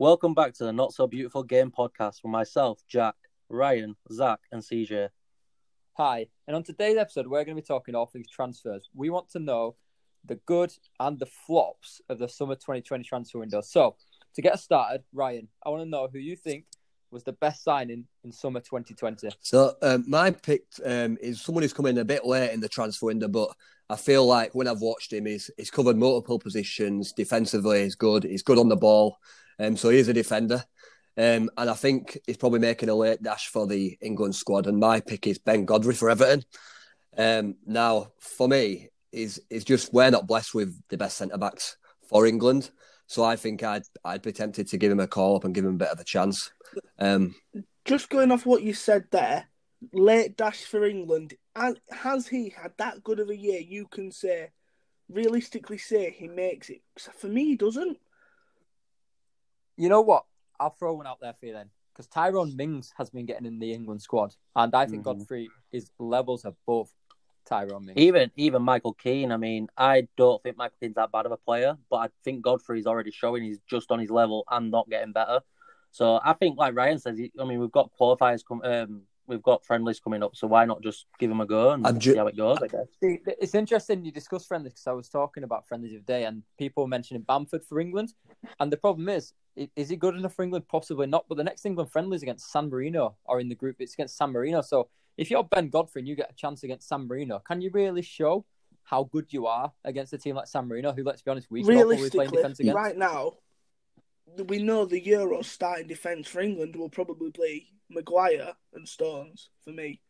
Welcome back to the Not So Beautiful Game podcast with myself, Jack, Ryan, Zach and CJ. Hi, and on today's episode we're going to be talking all things transfers. We want to know the good and the flops of the summer 2020 transfer window. So, to get us started, Ryan, I want to know who you think was the best signing in summer 2020. So, my pick is someone who's come in a bit late in the transfer window, but I feel like when I've watched him, he's covered multiple positions. Defensively, he's good on the ball. So, he's a defender. And I think he's probably making a late dash for the England squad. And my pick is Ben Godfrey for Everton. Now, for me, is just we're not blessed with the best centre-backs for England. So I think I'd be tempted to give him a call-up and give him a bit of a chance. Just going off what you said there, late dash for England, has he had that good of a year? You can say, realistically say, he makes it. For me, he doesn't. You know what? I'll throw one out there for you then. Because Tyrone Mings has been getting in the England squad. And I think Godfrey is levels above Tyrone Mings. Even Michael Keane. I mean, I don't think Michael Keane's that bad of a player, but I think Godfrey's already showing he's just on his level and not getting better. So I think, like Ryan says, I mean, we've got qualifiers, we've got friendlies coming up, so why not just give him a go and see how it goes, I guess. It's interesting you discuss friendlies, because I was talking about friendlies the other day and people were mentioning Bamford for England. And the problem is he good enough for England? Possibly not. But the next England friendly is against San Marino, or in the group, it's against San Marino. So if you're Ben Godfrey and you get a chance against San Marino, can you really show how good you are against a team like San Marino, who, let's be honest, we're probably playing defence against? Right now, we know the Euro starting defence for England will probably be Maguire and Stones, for me.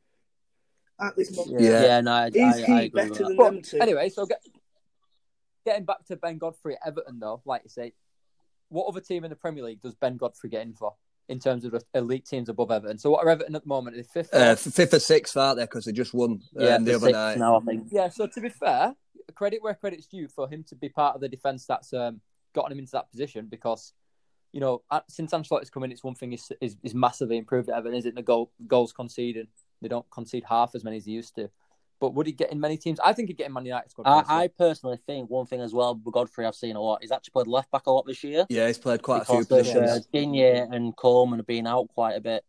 At this moment. I agree better than them two? Anyway, so getting back to Ben Godfrey at Everton, though, like you say, what other team in the Premier League does Ben Godfrey get in for? In terms of the elite teams above Everton. So what are Everton at the moment? Are they fifth? Fifth or sixth, aren't they? Because they just won the other night. Now, I think. Yeah, so to be fair, credit where credit's due for him to be part of the defence that's gotten him into that position, because, you know, since Ancelotti's come in, it's one thing is massively improved at Everton, isn't the goals conceded? They don't concede half as many as they used to. But would he get in many teams? I think he'd get in Man United squad. I personally think one thing as well, Godfrey, I've seen a lot. He's actually played left back a lot this year. Yeah, he's played quite a few positions. Digne and Coleman have been out quite a bit.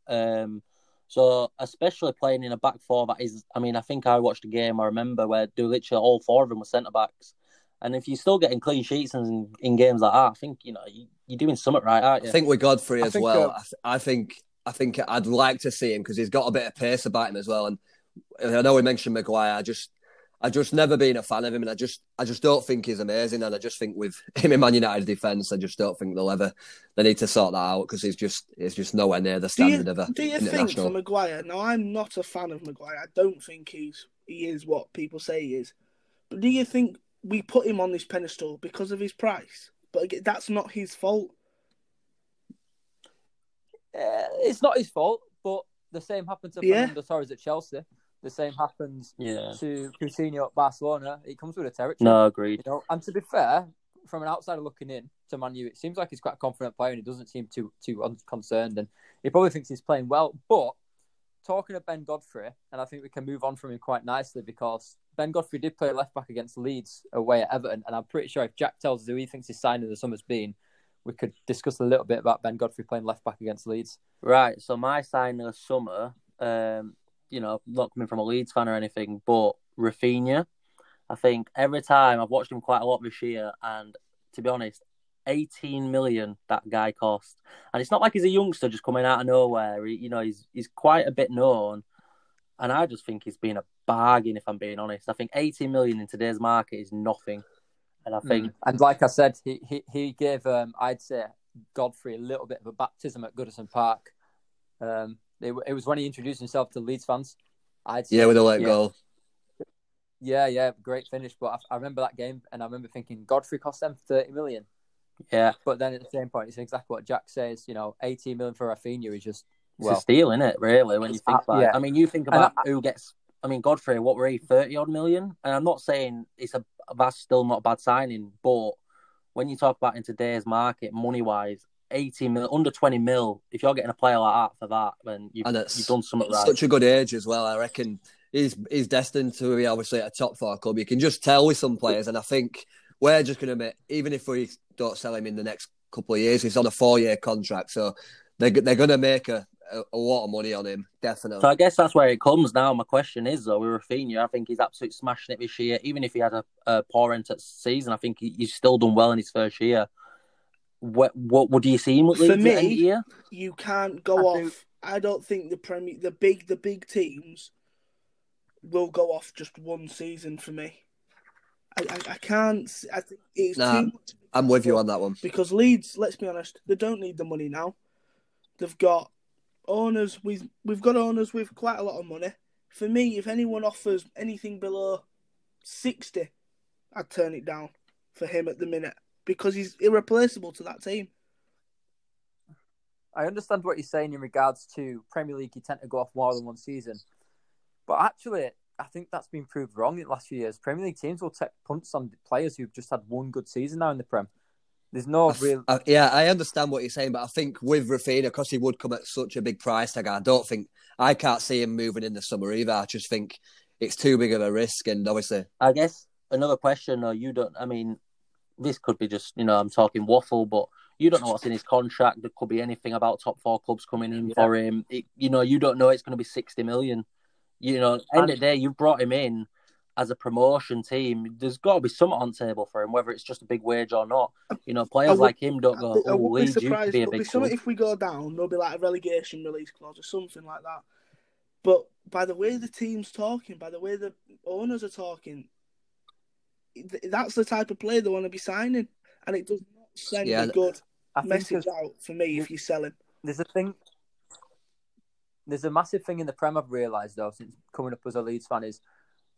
So especially playing in a back four that is, I mean, I think I watched a game I remember where literally all four of them were centre backs. And if you're still getting clean sheets in games like that, I think you know you're doing something right, aren't you? I think with Godfrey as well, I think I'd like to see him because he's got a bit of pace about him as well. And I know we mentioned Maguire. I just never been a fan of him, and I just don't think he's amazing. And I just think with him in Man United defence, I just don't think they need to sort that out because he's just nowhere near the standard of a. Do you think for Maguire? Now, I'm not a fan of Maguire. I don't think he is what people say he is. But do you think we put him on this pedestal because of his price? But again, that's not his fault. It's not his fault, but the same happened to Fernando Torres at Chelsea. The same happens to Coutinho at Barcelona. It comes with a territory. No, agreed. You know? And to be fair, from an outsider looking in to Man U, it seems like he's quite a confident player and he doesn't seem too unconcerned. And he probably thinks he's playing well. But talking of Ben Godfrey, and I think we can move on from him quite nicely because Ben Godfrey did play left-back against Leeds away at Everton. And I'm pretty sure if Jack tells us who he thinks his signing of the summer's been, we could discuss a little bit about Ben Godfrey playing left-back against Leeds. Right, so my signing of the summer... you know, not coming from a Leeds fan or anything, but Rafinha. I think every time I've watched him quite a lot this year, and to be honest, 18 million that guy cost. And it's not like he's a youngster just coming out of nowhere. He, you know, he's quite a bit known, and I just think he's been a bargain. If I'm being honest, I think 18 million in today's market is nothing. And I think, and like I said, he gave I'd say Godfrey a little bit of a baptism at Goodison Park. It was when he introduced himself to Leeds fans. With a late goal. Yeah, great finish. But I remember that game, and I remember thinking Godfrey cost them 30 million. Yeah, but then at the same point, it's exactly what Jack says. You know, 18 million for Rafinha is just it's a steal, isn't it? Really, when you think about it. I mean, you think about who gets. I mean, Godfrey, what were he 30 odd million? And I'm not saying that's still not a bad signing, but when you talk about in today's market, money wise. 80 mil, under 20 mil. If you're getting a player like that for that, then you've done something right. Such a good age as well. I reckon he's destined to be obviously at a top four club. You can just tell with some players, and I think we're just going to, even if we don't sell him in the next couple of years. He's on a 4-year contract, so they're going to make a lot of money on him, definitely. So I guess that's where it comes now. My question is, though, with Rafinha, I think he's absolutely smashing it this year. Even if he had a poor end to the season, I think he's still done well in his first year. What do you see him with Leeds? For me, year? You can't go off. I don't think the big teams will go off just one season for me. I can't. I think it's too much. I'm with you on that one. Because Leeds, let's be honest, they don't need the money now. They've got owners. We've got owners with quite a lot of money. For me, if anyone offers anything below 60, I'd turn it down for him at the minute because he's irreplaceable to that team. I understand what you're saying in regards to Premier League. You tend to go off more than one season. But actually, I think that's been proved wrong in the last few years. Premier League teams will take punts on players who've just had one good season now in the Prem. There's no real... Yeah, I understand what you're saying, but I think with Rafinha, because he would come at such a big price tag, I can't see him moving in the summer either. I just think it's too big of a risk, and obviously... I guess another question, or you don't... I mean, this could be just, I'm talking waffle, but... You don't know what's in his contract. There could be anything about top four clubs coming in for him. You don't know it's going to be 60 million. End of the day, you've brought him in as a promotion team. There's got to be something on the table for him, whether it's just a big wage or not. Players like him don't go, Leeds used to be a big club. If we go down, there'll be like a relegation release clause or something like that. But by the way the team's talking, by the way the owners are talking, that's the type of player they want to be signing. And it does not send a good... I message out for me if you sell him. There's a massive thing in the Prem I've realised though since coming up as a Leeds fan is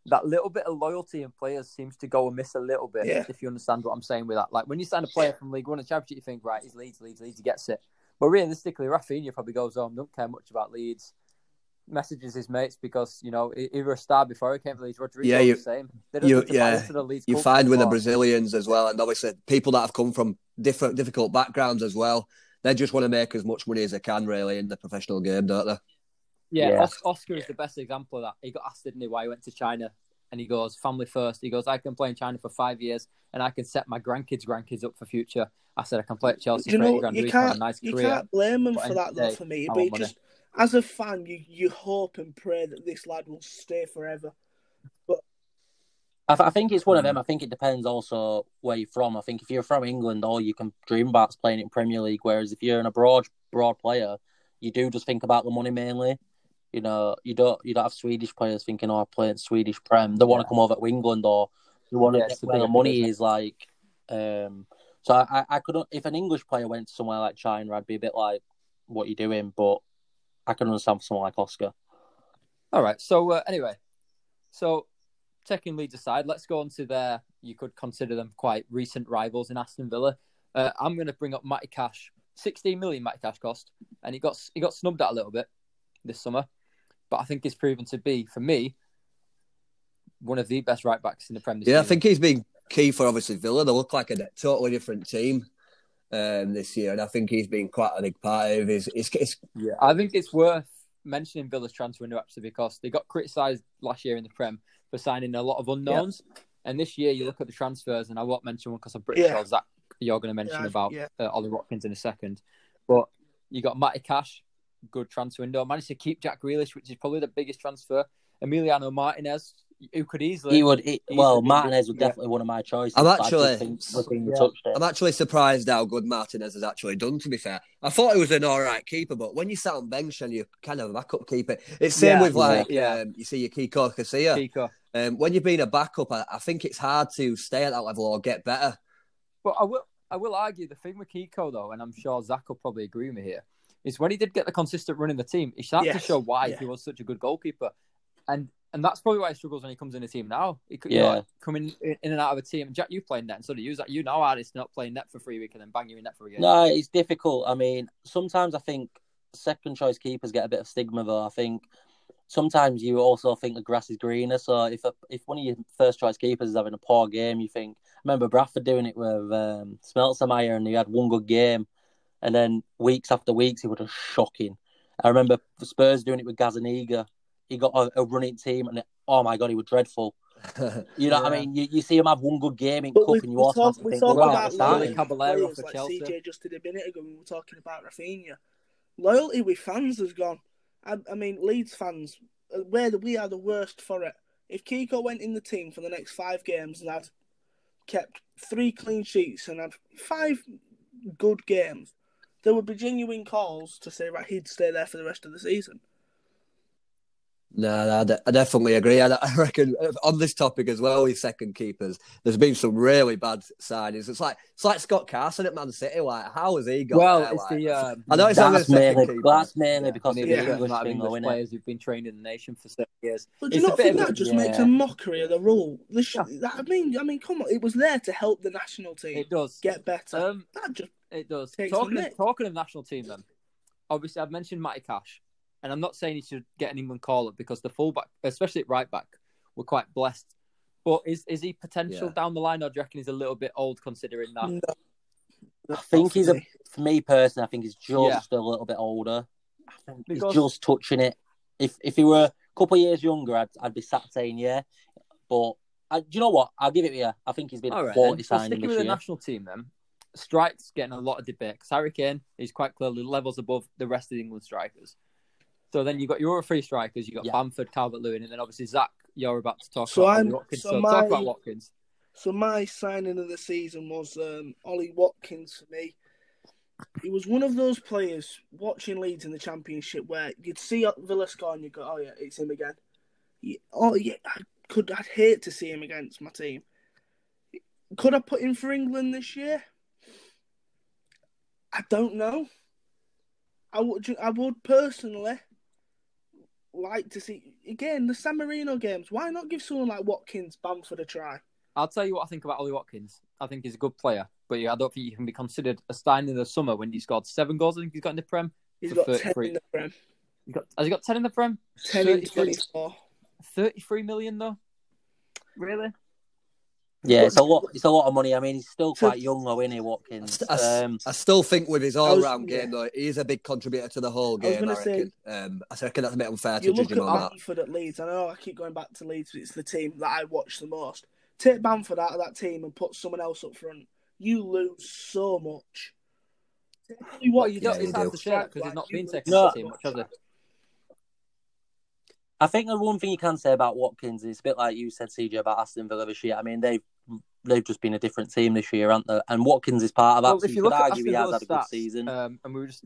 that little bit of loyalty in players seems to go amiss a little bit. Yeah. If you understand what I'm saying with that, like when you sign a player from League One and Championship, you think right, he's Leeds, he gets it. But realistically, Rafinha probably goes home, don't care much about Leeds. Messages his mates because he was a star before he came to Leeds. Rodrigo was the same. They don't need to buy into the Leeds. You find with the Brazilians as well, and obviously people that have come from different difficult backgrounds as well. They just want to make as much money as they can, really, in the professional game, don't they? Yeah. Oscar is the best example of that. He got asked, didn't he, why he went to China? And he goes, family first. He goes, I can play in China for 5 years, and I can set my grandkids up for future. I said, I can play at Chelsea. You can't blame him for that, though. For me, but just. As a fan, you hope and pray that this lad will stay forever. But I think it's one of them. I think it depends also where you're from. I think if you're from England, all you can dream about is playing in Premier League. Whereas if you're an abroad player, you do just think about the money mainly. You don't have Swedish players thinking, "Oh, I play in Swedish Prem." They want to come over to England, or they want to get where the money is like. So I couldn't. If an English player went to somewhere like China, I'd be a bit like, "What are you doing?" But I can understand for someone like Oscar. All right. So anyway, so taking Leeds aside, let's go on to their, you could consider them quite recent rivals in Aston Villa. I'm going to bring up Matty Cash. 16 million Matty Cash cost, and he got snubbed at a little bit this summer, but I think it's proven to be, for me, one of the best right backs in the Premier League. Yeah, season. I think he's been key for obviously Villa. They look like a totally different team this year, and I think he's been quite a big part of his. Yeah, I think it's worth mentioning Villa's transfer window actually because they got criticised last year in the Prem for signing a lot of unknowns, and this year you look at the transfers, and I won't mention one because I'm pretty sure that you're going to mention Ollie Watkins in a second, but you got Matty Cash, good transfer window, managed to keep Jack Grealish, which is probably the biggest transfer. Emiliano Martinez, who could easily... Martinez was definitely one of my choices. I'm actually surprised how good Martinez has actually done, to be fair. I thought he was an alright keeper, but when you sat on bench and you kind of a backup keeper, it's same with you see your Kiko Casilla. When you've been a backup, I think it's hard to stay at that level or get better. But I will argue the thing with Kiko, though, and I'm sure Zach will probably agree with me here, is when he did get the consistent run in the team, he started to show why he was such a good goalkeeper. And that's probably why he struggles when he comes in a team now. He could coming in and out of a team. Jack, you playing net, and so do you. Like, you know how it's not playing net for 3 weeks and then bang you in net for a game. No, it's difficult. I mean, sometimes I think second choice keepers get a bit of stigma though. I think sometimes you also think the grass is greener. So if one of your first choice keepers is having a poor game, you think. I remember Bradford doing it with Smeltzer-Meyer, and he had one good game, and then weeks after weeks he was just shocking. I remember Spurs doing it with Gazaniga. He got a running team, and oh my God, he was dreadful. You know what I mean? You see him have one good game in but Cup and you automatically think, wow, starting Caballero for Chelsea. CJ just did a minute ago, we were talking about Rafinha. Loyalty with fans has gone. I mean, Leeds fans, we are the worst for it. If Kiko went in the team for the next 5 games and had kept 3 clean sheets and had 5 good games, there would be genuine calls to say, right, he'd stay there for the rest of the season. No, I definitely agree. I reckon on this topic as well with second keepers, there's been some really bad signings. It's like Scott Carson at Man City. Like, how has he got there? It's like, I know it's only the second keeper. That's mainly because of the English thing, though, isn't it? Who've been trained in the nation for 7 years. But do you not think that just makes a mockery of the rule? I mean, come on. It was there to help the national team. It does get better. It does. Talking of national team, then, obviously I've mentioned Matty Cash. And I'm not saying he should get an England call-up because the full-back, especially at right-back, were quite blessed. But is he potential down the line, or do you reckon he's a little bit old considering that? No. I think he's, for me personally, I think he's just a little bit older. I think he's just touching it. If he were a couple of years younger, I'd be sat saying, But do you know what? I'll give it to you. I think he's been 40 signed this year. Sticking with the national team then, strike's getting a lot of debate. Because Harry Kane is quite clearly levels above the rest of the England strikers. So then you've got your other 3 strikers. You've got Bamford, Calvert-Lewin, and then obviously Zach, you're about to talk about Watkins. So talk about Watkins. So my signing of the season was Ollie Watkins for me. He was one of those players watching Leeds in the Championship where you'd see Villa score and you'd go, oh yeah, it's him again. I'd hate to see him against my team. Could I put him for England this year? I don't know. I would personally like to see, again, the San Marino games. Why not give someone like Watkins, Bamford a try? I'll tell you what I think about Ollie Watkins. I think he's a good player, but I don't think he can be considered a sign in the summer when he scored 7 goals. I think he's got in the Prem. He's got 10 in the Prem. Has he got 10 in the Prem? 10 in 24. 33 million though. Really? Yeah, it's a lot. It's a lot of money. I mean, he's still quite young, though, isn't he, Watkins? I still think with his all-round game, though, he is a big contributor to the whole game. I reckon that's a bit unfair to judge him on that. You look at Bamford at Leeds. I know I keep going back to Leeds, but it's the team that I watch the most. Take Bamford out of that team and put someone else up front. You lose so much. You don't have to share because he's not been taken to the team much, has he? I think the one thing you can say about Watkins is a bit like you said, CJ, about Aston Villa this year. I mean, they've just been a different team this year, haven't they? And Watkins is part of that. Well, if you look at Aston Villa's stats, season. And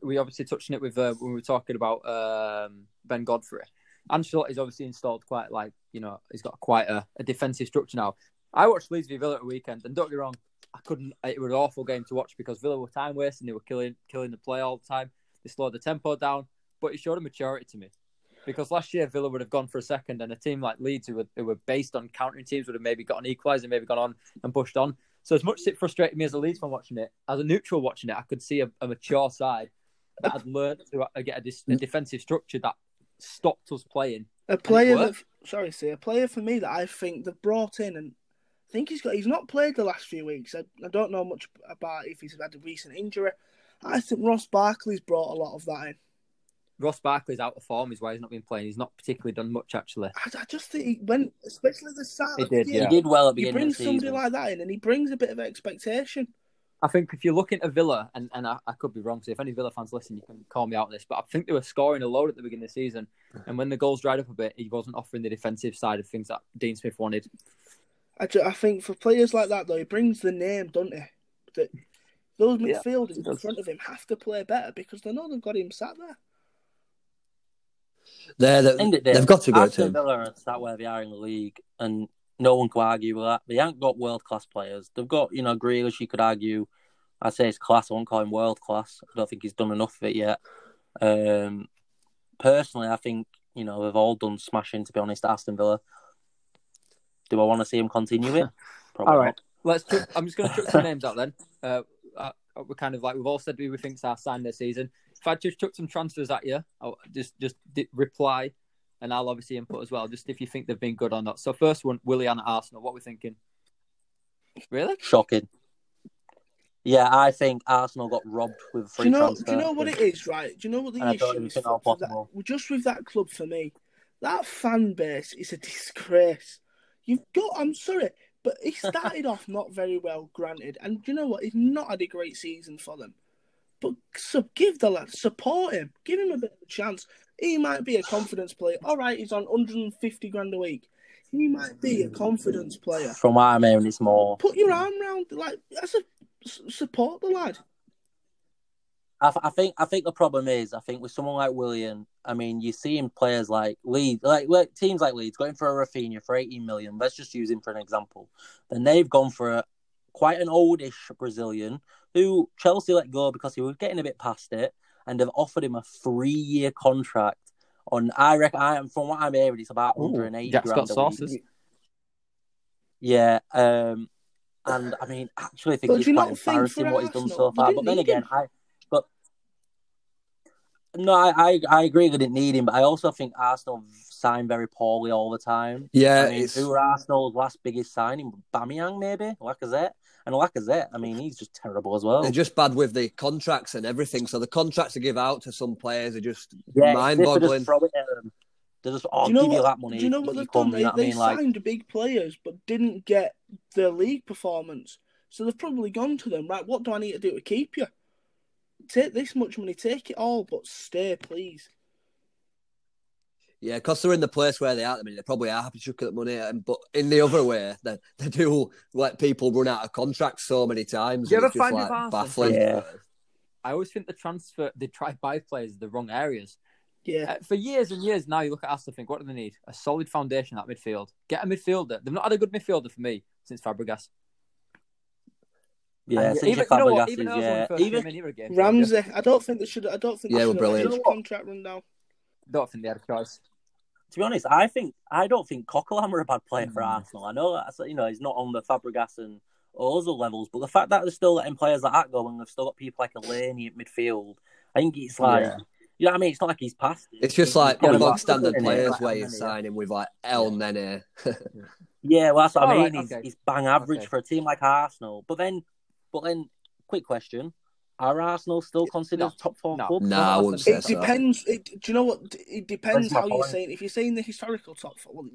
we obviously touched on it with when we were talking about Ben Godfrey. Ancelotti's obviously installed quite he's got quite a defensive structure now. I watched Leeds v Villa at the weekend, and don't get me wrong, it was an awful game to watch because Villa were time wasting, they were killing the play all the time. They slowed the tempo down, but it showed a maturity to me. Because last year, Villa would have gone for a second and a team like Leeds, who were based on countering teams, would have maybe got an equaliser, maybe gone on and pushed on. So as much as it frustrated me as a Leeds fan watching it, as a neutral watching it, I could see a mature side that had learned to get a defensive structure that stopped us playing. A player for me that I think they've brought in, and I think he's not played the last few weeks. I don't know much about if he's had a recent injury. I think Ross Barkley's brought a lot of that in. Ross Barkley's out of form is why he's not been playing. He's not particularly done much, actually. I just think he went, especially the start of the year. He did well at the beginning of the season. He brings somebody like that in and he brings a bit of expectation. I think if you're looking at Villa, and I could be wrong, so if any Villa fans listen, you can call me out on this, but I think they were scoring a load at the beginning of the season, and when the goals dried up a bit, he wasn't offering the defensive side of things that Dean Smith wanted. I think for players like that, though, he brings the name, doesn't he? That those midfielders in front of him have to play better because they know they've got him sat there. They've got to go to him. Villa are sat where they are in the league, and no one can argue with that. They haven't got world class players. They've got, Grealish. You could argue, I say it's class. I won't call him world class. I don't think he's done enough of it yet. Personally, I think they've all done smashing. To be honest, at Aston Villa. Do I want to see him continue it? Probably. All right, I'm just going to chuck some names out then. We're kind of like we've all said who we think's our sign this season. If I just chuck some transfers at you, I'll just reply, and I'll obviously input as well, just if you think they've been good or not. So first one, Willian at Arsenal. What are we thinking? Really? Shocking. Yeah, I think Arsenal got robbed with free transfer. Do you know what it is, right? Do you know what the issue is? Just with that club, for me, that fan base is a disgrace. You've got, I'm sorry, but he started off not very well, granted. And you know what? He's not had a great season for them. But give the lad, support him. Give him a bit of a chance. He might be a confidence player. All right, he's on 150 grand a week. He might be a confidence player. From what I'm hearing, it's more. Put your arm round, like, support the lad. I think the problem is, I think with someone like Willian, I mean, you're seeing players like Leeds, like teams like Leeds going for a Rafinha for 18 million. Let's just use him for an example. Then they've gone for quite an oldish Brazilian who Chelsea let go because he was getting a bit past it, and they've offered him a 3-year contract on, I reckon, from what I'm hearing, it's about 180 grand. Jack's got sauces. Yeah, and I mean, actually, I think it's quite embarrassing what he's done so far. But then again, I agree they didn't need him, but I also think Arsenal sign very poorly all the time. Yeah, I mean, who were Arsenal's last biggest signing? Bamiyang, maybe? Lacazette? And Lacazette, I mean, he's just terrible as well. They're just bad with the contracts and everything. So the contracts they give out to some players are just mind-boggling. They just give you that money. Do you know what they've done? They signed big players but didn't get their league performance. So they've probably gone to them, right, what do I need to do to keep you? Take this much money, take it all, but stay, please. Yeah, because they're in the place where they are. I mean, they probably are happy to chuck at the money, but in the other way, they do let people run out of contracts so many times. Do you ever find it baffling? Yeah. I always think they try to buy players in the wrong areas. Yeah. For years and years now, you look at Arsenal and think, what do they need? A solid foundation at midfield. Get a midfielder. They've not had a good midfielder for me since Fabregas. Yeah, even Ramsey. I don't think they should. I don't think. Yeah, we're brilliant. Contract run now. I don't think they had a choice. To be honest, I don't think Coquelin were a bad player for Arsenal. I know that's, he's not on the Fabregas and Ozil levels, but the fact that they're still letting players like that go and they've still got people like Eleni at midfield, I think it's like, you know what I mean? It's not like he's passed. It's just like bog standard players where you're signing with like El Nene. Yeah, well that's what I mean. He's bang average for a team like Arsenal, but then, quick question: are Arsenal still considered a top four club? No, I wouldn't say so. It depends. Do you know what? It depends how you're saying. If you're saying the historical top four, well,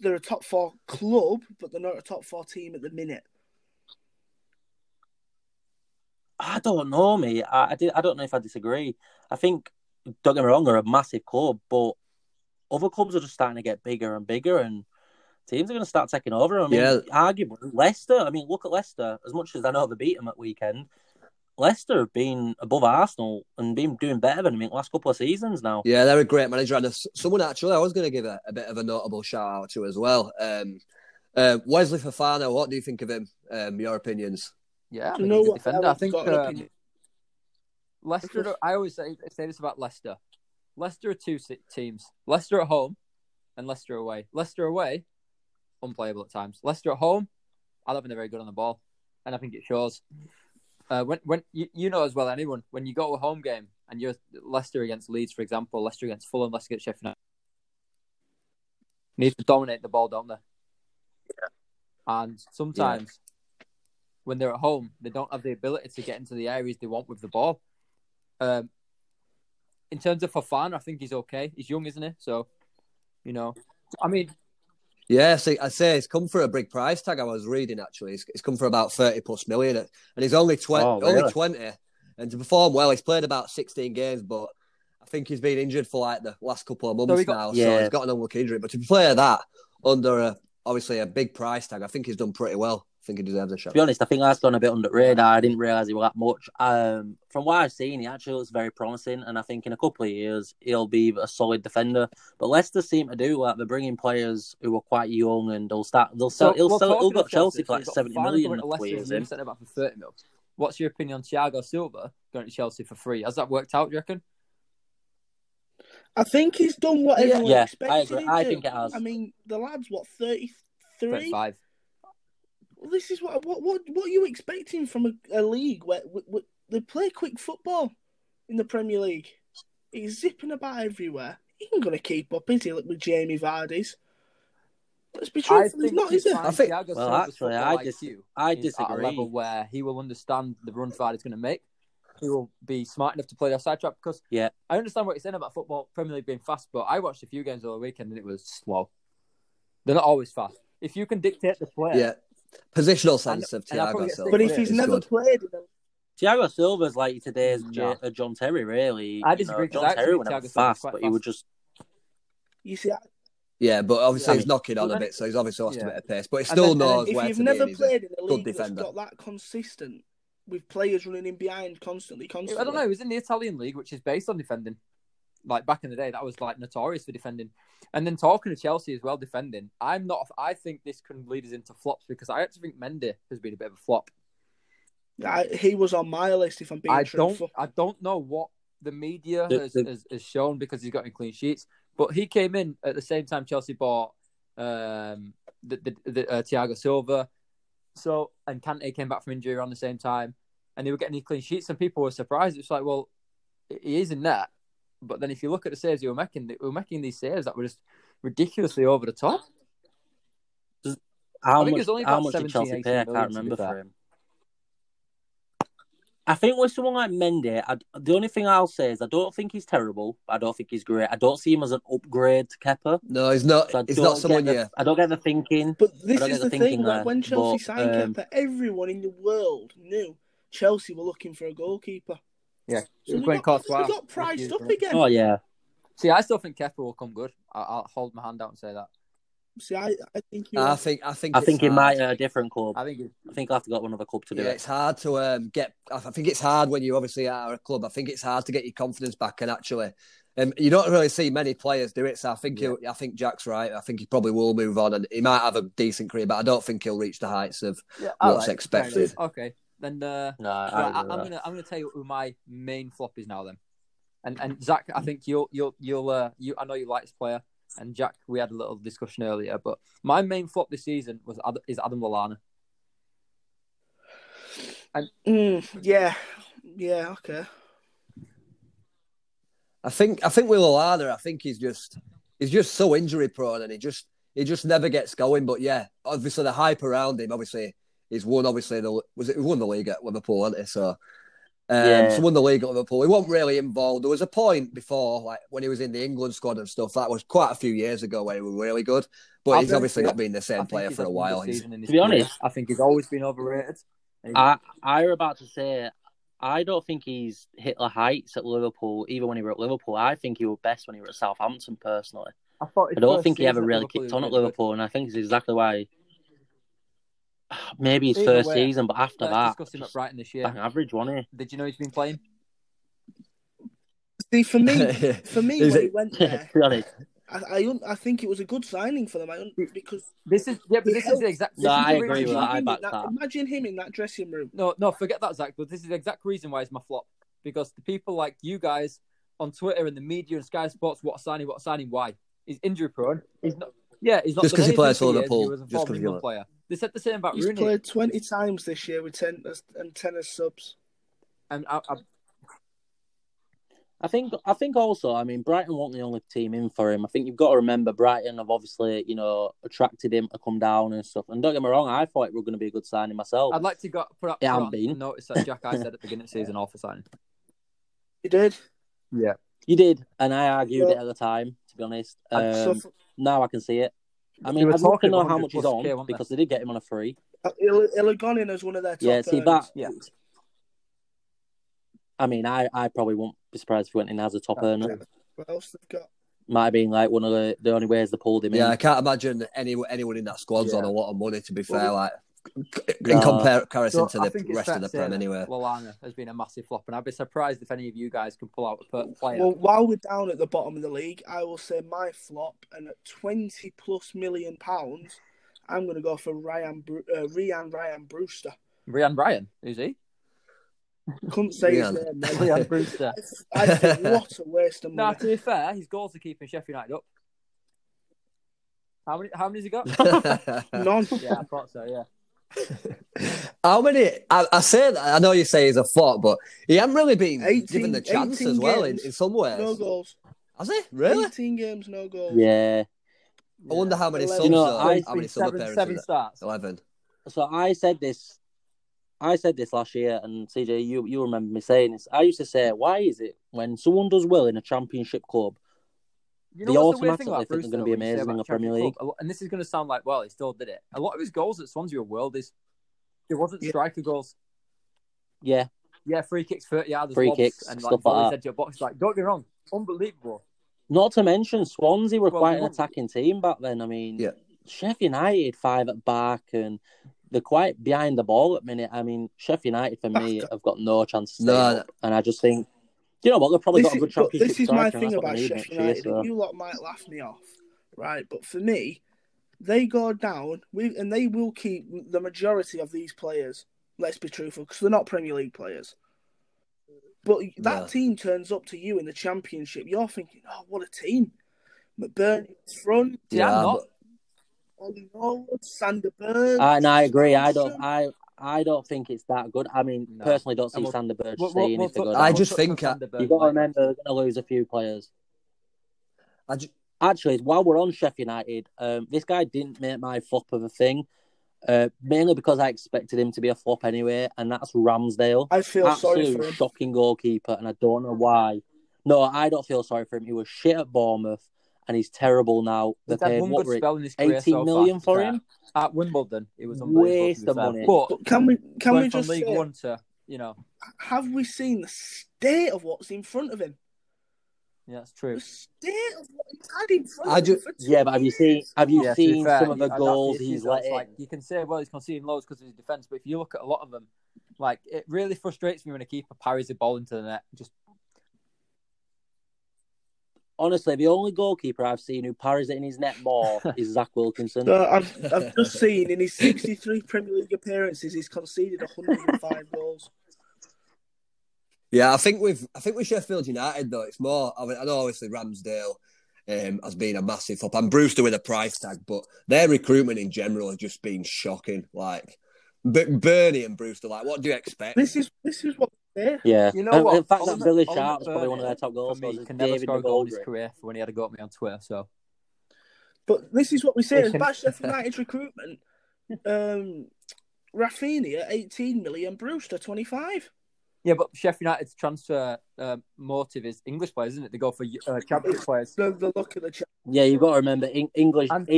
they're a top four club, but they're not a top four team at the minute. I don't know, mate. I don't know if I disagree. I think, don't get me wrong, they're a massive club, but other clubs are just starting to get bigger and bigger, and teams are going to start taking over. I mean, arguably, Leicester. I mean, look at Leicester. As much as I know they beat them at weekend, Leicester have been above Arsenal and been doing better than them in the last couple of seasons now. Yeah, they're a great manager. And someone actually I was going to give a bit of a notable shout-out to as well. Wesley Fofana, what do you think of him? Your opinions? Yeah, I think he's a defender. I think Leicester, I always say this about Leicester. Leicester are two teams. Leicester at home and Leicester away. Leicester away, unplayable at times. Leicester at home, I haven't been very good on the ball, and I think it shows. When you know as well as anyone, when you go to a home game and you're Leicester against Leeds, for example, Leicester against Fulham, Leicester against Sheffield United, need to dominate the ball, don't they? Yeah. And sometimes when they're at home, they don't have the ability to get into the areas they want with the ball. In terms of Fofana, I think he's okay. He's young, isn't he? So, I mean. Yeah, see, I say it's come for a big price tag. I was reading actually, it's come for about 30+ million, and he's only 20. And to perform well, he's played about 16 games, but I think he's been injured for like the last couple of months so he's got an unlucky injury. But to play that under obviously a big price tag, I think he's done pretty well. I think he deserves a shot. To be honest, I think that's gone a bit under the radar. I didn't realise he was that much. From what I've seen, he actually looks very promising, and I think in a couple of years, he'll be a solid defender. But Leicester seem to do that. They're bringing players who are quite young, and he'll got Chelsea for like 70 million. What's your opinion on Thiago Silva going to Chelsea for free? Has that worked out, do you reckon? I think he's done what everyone expected him to. I think it has. I mean, the lad's, 33? 35. Well, this is what are you expecting from a league where they play quick football in the Premier League? He's zipping about everywhere. He ain't going to keep up, is he? Look with Jamie Vardy's. Let's be truthful, he's not, is it? I think. Well, actually, I disagree. At a level where he will understand the run Vardy's going to make. He will be smart enough to play the side trap because I understand what you're saying about football Premier League being fast, but I watched a few games all the weekend and it was slow. They're not always fast. If you can dictate the play, yeah, positional sense of Thiago Silva. But if he's never played, Thiago Silva's like today's John Terry, really. I disagree. John Terry would have fast, but he would just. You see, yeah, but obviously he's knocking on a bit, so he's obviously lost a bit of pace. But he still knows where to be. If you've never played in a league that's got that consistent with players running in behind constantly. I don't know. It was in the Italian league, which is based on defending. Like back in the day, that was like notorious for defending. And then talking to Chelsea as well, defending. I think this can lead us into flops because I actually think Mendy has been a bit of a flop. He was on my list. If I'm being truthful, I don't know what the media has shown because he's got in clean sheets. But he came in at the same time Chelsea bought the Thiago Silva, and Kante came back from injury around the same time, and they were getting these clean sheets, and people were surprised. It's like, well, he is in that, but then if you look at the saves they were making these saves that were just ridiculously over the top. How much did Chelsea pay? I can't remember for him. I think with someone like Mendy, the only thing I'll say is I don't think he's terrible. I don't think he's great. I don't see him as an upgrade to Kepa. No, he's not. So he's not someone. I don't get the thinking. But this is the thing: when Chelsea signed Kepa, everyone in the world knew Chelsea were looking for a goalkeeper. Yeah, so we got priced up again. Oh yeah. See, I still think Kepa will come good. I'll hold my hand out and say that. See, I think he might at a different club. I think I'll have to get one other club to do it. It's hard to get. I think it's hard when you obviously are a club. I think it's hard to get your confidence back, and actually, you don't really see many players do it. So I think Jack's right. I think he probably will move on, and he might have a decent career, but I don't think he'll reach the heights of what's expected. Okay, then I'm gonna tell you who my main flop is now. Then, and Zach, I think you'll I know you like this player. And Jack, we had a little discussion earlier, but my main flop this season is Adam Lallana. And okay. I think with Lallana, I think he's just so injury prone, and he just never gets going. But yeah, obviously the hype around him, obviously he's won. Obviously he won the league at Liverpool, hasn't he? So. So won the league at Liverpool. He wasn't really involved. There was a point before, like when he was in the England squad and stuff, that was quite a few years ago where he was really good. But he's obviously not been the same player for a while. To be honest, I think he's always been overrated. I were about to say, I don't think he's hit the heights at Liverpool, even when he were at Liverpool. I think he was best when he were at Southampton, personally. I don't think he ever really kicked on at Liverpool, and I think it's exactly why. Maybe his first season, but after that, discussed him at Brighton this year. An average, wasn't he? Did you know he's been playing? See, for me, when he went there, I think it was a good signing for them. This is the exact. No, I agree with that. I back that. Imagine him in that dressing room. No, forget that, Zach. But this is the exact reason why it's my flop, because the people like you guys on Twitter and the media and Sky Sports, what signing? Why? He's injury prone. He's not. Yeah, he's not just because he plays for Liverpool. Just because he's a player. They said the same about Rooney. He's played 20 times this year with 10 as subs. And I think also, I mean, Brighton weren't the only team in for him. I think you've got to remember Brighton have obviously, attracted him to come down and stuff. And don't get me wrong, I thought it was going to be a good signing myself. I'd like to notice that Jack I said at the beginning of the season, all for signing. You did? Yeah. You did. And I argued it at the time, to be honest. Now I can see it. I mean, I'd love to know how much he's on because they did get him on a free. He'll have gone in as one of their top earners. Yeah. I mean, I probably won't be surprised if he went in as a top earner. What else they've got? Might have been like one of the only ways they pulled him in. Yeah, I can't imagine anyone in that squad's on a lot of money, to be fair, in comparison to the rest of the Prem anyway. Lallana has been a massive flop, and I'd be surprised if any of you guys can pull out a player. Well, while we're down at the bottom of the league, I will say my flop, and at £20+ million, I'm going to go for Ryan Brewster. Ryan? Who's he? Couldn't say his name. Ryan Brewster. I think what a waste of money. Now, to be fair, his goals are keeping Sheffield United up. How many has he got? None. Yeah, I thought so, yeah. How many? I said, I know you say he's a flop, but he hasn't really been given the chance as well in some ways. No goals. Has he? Really? 18 games, no goals. Yeah. I wonder how many subs. How many sub appearances? 7 starts. 11. So I said this last year, and CJ, you remember me saying this. I used to say, why is it when someone does well in a championship club, You know, they automatically think they're going to be amazing in the Premier League. And this is going to sound like, well, he still did it. A lot of his goals at Swansea were worldies. There wasn't striker goals. Yeah. Yeah, free kicks, 30 yards. Free kicks, and stuff like that. To your box. Like, don't get me wrong, unbelievable. Not to mention, Swansea were quite an attacking team back then. I mean, Sheffield United, five at back, and they're quite behind the ball at the minute. I mean, Sheffield United, for me, have got no chance to stay up. And I just think, you know what, they've probably got a good championship. This is my thing about Sheffield United. You lot might laugh me off, right? But for me, they go down, and they will keep the majority of these players. Let's be truthful, because they're not Premier League players. But that team turns up to you in the Championship. You're thinking, oh, what a team. McBurney front. Ollie Watkins, Sander Berge. And I agree. I don't think it's that good. I mean, personally, don't see Sander Berge staying if they go down. I just think you've got to remember they're going to lose a few players. Actually, while we're on Sheffield United, this guy didn't make my flop of a thing. Mainly because I expected him to be a flop anyway, and that's Ramsdale. I feel sorry for him. Shocking goalkeeper, and I don't know why. No, I don't feel sorry for him. He was shit at Bournemouth, and he's terrible now. They paid what, 18 million for him at Wimbledon. It was waste of money. But can we just say, League One to, you know, have we seen the state of what's in front of him? Yeah, that's true. The state of what he's had in front of him for 2 years. But have you seen some of the goals he's let in? Like, you can say, well, he's conceding loads because of his defence, but if you look at a lot of them, like, it really frustrates me when a keeper parries the ball into the net. Just honestly, the only goalkeeper I've seen who parries it in his net more is Zach Wilkinson. No, I've just seen in his 63 Premier League appearances, he's conceded 105 goals. Yeah, I think with Sheffield United though, it's more. I know obviously Ramsdale has been a massive flop, and Brewster with a price tag, but their recruitment in general has just been shocking. Like, Bernie and Brewster, like, what do you expect? This is what. Yeah, you know what? In fact, that Billy Sharp was probably one of their top goals. For me, can never score a goal in his career for when he had a go at me on Twitter. So, but this is what we say about Sheffield United's recruitment: Rafinha 18 million, Brewster 25. Yeah, but Sheffield United's transfer motive is English players, isn't it? They go for Championship players. The look at the yeah, you've got to remember English tax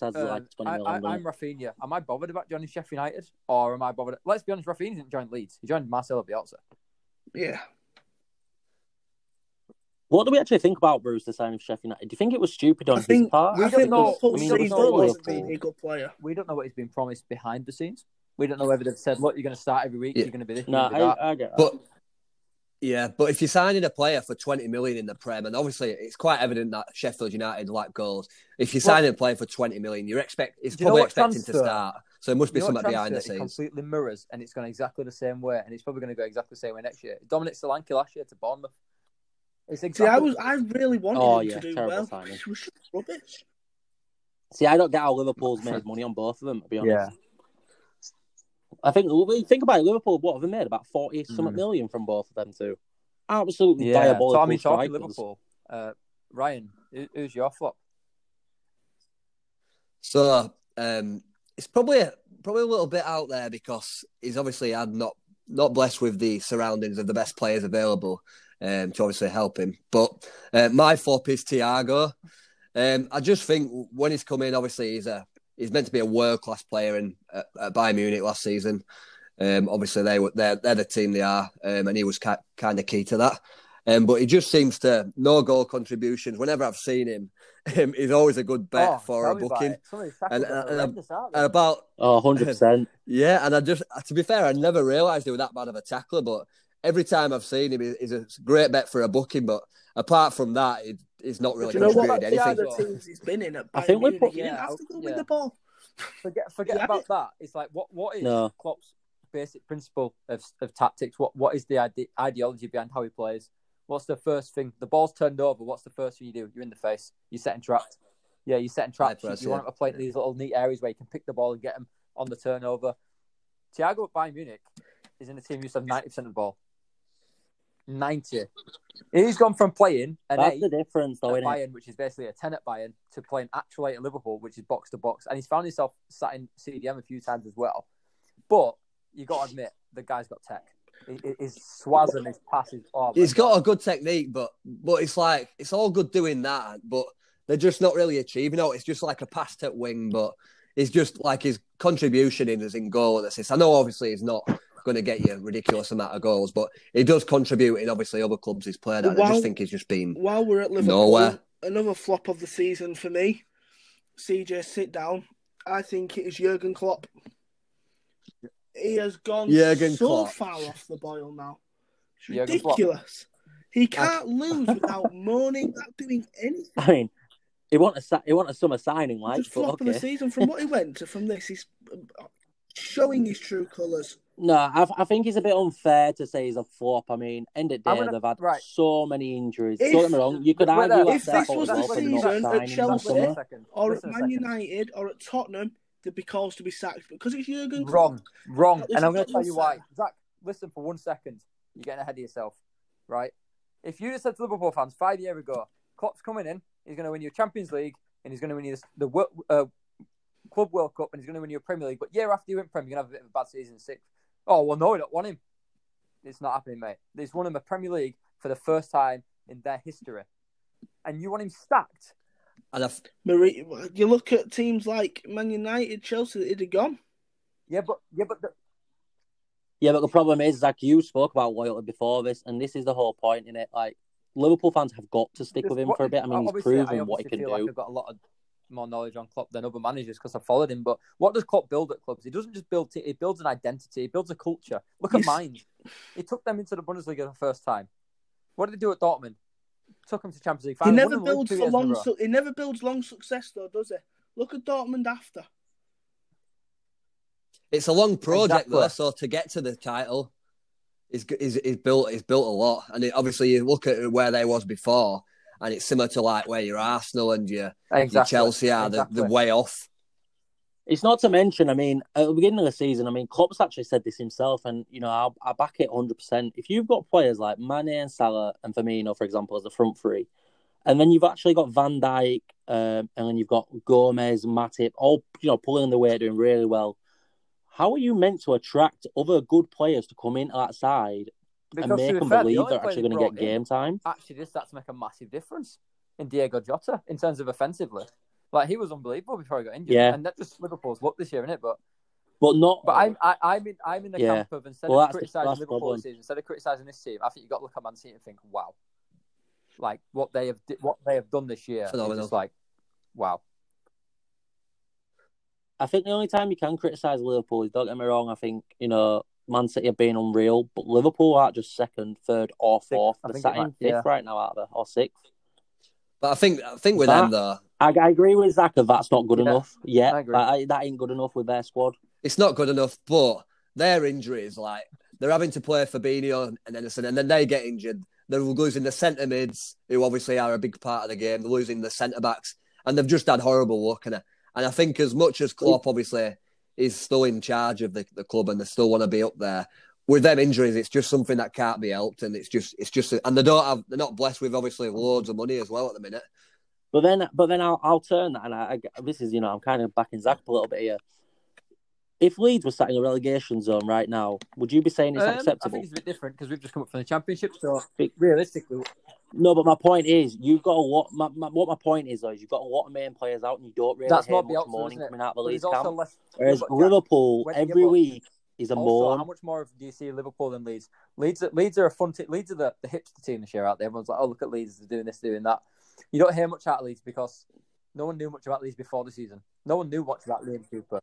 has like 20 million. I'm Rafinha. Am I bothered about joining Sheffield United, or am I bothered? Let's be honest, Rafinha didn't join Leeds. He joined Marcelo Bielsa. Yeah. What do we actually think about Brewster signing for Sheffield United? Do you think it was stupid on his part? We don't know. We don't know what he's been promised behind the scenes. We don't know whether they've said, look, you're going to start every week, you're going to be this. No, I get that. But if you're signing a player for 20 million in the Prem, and obviously it's quite evident that Sheffield United lack goals. If you're signing a player for 20 million, expecting to start. So there must be something behind the scenes. It completely mirrors, and it's going exactly the same way, and it's probably going to go exactly the same way next year. Dominic Solanke last year to Bournemouth. It's exactly. See, I really wanted him to do well. It was rubbish. See, I don't get how Liverpool's made money on both of them, to be honest. Yeah. I think about Liverpool, what have they made? About 40-something million from both of them too. Absolutely diabolical. So, I mean, talking Liverpool, Ryan, who's your flop? So, it's probably a little bit out there because he's obviously not blessed with the surroundings of the best players available to obviously help him. But my flop is Thiago. I just think when he's come in, obviously he's meant to be a world-class player in at Bayern Munich last season. Obviously, they're the team they are, and he was kind of key to that. But he just seems to no goal contributions. Whenever I've seen him, he's always a good bet for a booking. About 100%. Yeah, and to be fair, I never realised he was that bad of a tackler. But every time I've seen him, he's a great bet for a booking. But apart from that, it's not really contributed anything. The teams he's been in at Bayern Munich, he didn't have to go with the ball. Forget about that. It's like, what is Klopp's basic principle of tactics? What is the ideology behind how he plays? What's the first thing? The ball's turned over. What's the first thing you do? You're in the face. You set and trap. Yeah, you set and trap. You want to play in these little neat areas where you can pick the ball and get him on the turnover. Thiago at Bayern Munich is in the team who used to have 90% of the ball. 90. He's gone from playing an 8 the difference, though, at Bayern, which is basically a 10 at Bayern, to playing actual 8 at Liverpool, which is box to box. And he's found himself sat in CDM a few times as well. But you got to admit, the guy's got tech. His swaz and his passes. Oh, he's got a good technique, but it's like, it's all good doing that, but they're just not really achieving it. It's just like a pass to wing, but it's just like his contribution in is in goal and assist. I know obviously he's not going to get you a ridiculous amount of goals, but he does contribute in obviously other clubs he's played at. I just think he's just been while we're at Liverpool, nowhere. Another flop of the season for me. CJ, sit down. I think it is Jurgen Klopp. He has gone far off the boil now. It's ridiculous. He can't lose without moaning, without doing anything. I mean, he wants a summer signing, like. Just flop of the season from what he went to. From this, he's showing his true colours. No, I think it's a bit unfair to say he's a flop. I mean, end of the day, they've had so many injuries. Don't get me wrong, you could argue that if this was the season at Chelsea or at Man United or at Tottenham, there'd be calls to be sacked because it's Jurgen Klopp. Wrong. And I'm going to tell you why. Zach, listen for 1 second. You're getting ahead of yourself, right? If you just said to Liverpool fans 5 years ago, Klopp's coming in, he's going to win you a Champions League and he's going to win you the Club World Cup and he's going to win you a Premier League, but year after you win Premier, you're going to have a bit of a bad season, sixth. Oh, well, no, we don't want him. It's not happening, mate. They've won him a Premier League for the first time in their history. And you want him stacked? You look at teams like Man United, Chelsea, it'd have gone. Yeah, but the problem is, Zach, you spoke about loyalty before this, and this is the whole point in it. Like, Liverpool fans have got to stick with him for a bit. I mean, he's proven what he can do. Like, I've got a lot of more knowledge on Klopp than other managers because I followed him. But what does Klopp build at clubs? He doesn't just build; he builds an identity. He builds a culture. Look at Mainz. He took them into the Bundesliga the first time. What did he do at Dortmund? Took him to Champions League. He never builds long success, though, does he? Look at Dortmund after. It's a long project, though. So to get to the title, is built a lot, and obviously you look at where they was before. And it's similar to like where your Arsenal and your Chelsea are, the way off. It's not to mention, I mean, at the beginning of the season, I mean, Klopp's actually said this himself, and, you know, I back it 100%. If you've got players like Mane and Salah and Firmino, for example, as the front three, and then you've actually got Van Dijk, and then you've got Gomez, Matip, all, you know, pulling the weight, doing really well. How are you meant to attract other good players to come into that side? Because and make them believe they're actually going to get game time. Actually, this starts to make a massive difference in Diego Jota in terms of offensively. Like, he was unbelievable before he got injured. Yeah. And that's just Liverpool's luck this year, isn't it? But I'm in the camp of instead of criticising Liverpool this season, instead of criticising this team, I think you've got to look at Man City and think, wow. Like, what they have done this year is like, wow. I think the only time you can criticise Liverpool is, don't get me wrong, I think, you know, Man City have been unreal, but Liverpool are just second, third, or fourth. They're sat in fifth right now, aren't they? Or sixth. But I think with them, though... I agree with Zach that that's not good enough yet. I agree. That ain't good enough with their squad. It's not good enough, but their injuries, like, they're having to play Fabinho and Ederson, and then they get injured. They're losing the centre-mids, who obviously are a big part of the game. They're losing the centre-backs, and they've just had horrible luck. And I think as much as Klopp, obviously... is still in charge of the club and they still want to be up there. With them injuries, it's just something that can't be helped, and and they're not blessed with obviously loads of money as well at the minute. But then I'll turn that, and this is, you know, I'm kind of backing Zach up a little bit here. If Leeds were sat in the relegation zone right now, would you be saying it's acceptable? I think it's a bit different because we've just come up from the Championship, so realistically. No, but my point is, you've got a lot. What my point is, though, is you've got a lot of main players out, and you don't really hear much mourning coming out of the Leeds camp. Whereas Liverpool, every week, is a mourn. How much more do you see Liverpool than Leeds? Leeds are a fun team. Leeds are the hipster team this year out there. Everyone's like, oh, look at Leeds, they're doing this, doing that. You don't hear much out of Leeds because no one knew much about Leeds before the season. No one knew much about Liam Cooper.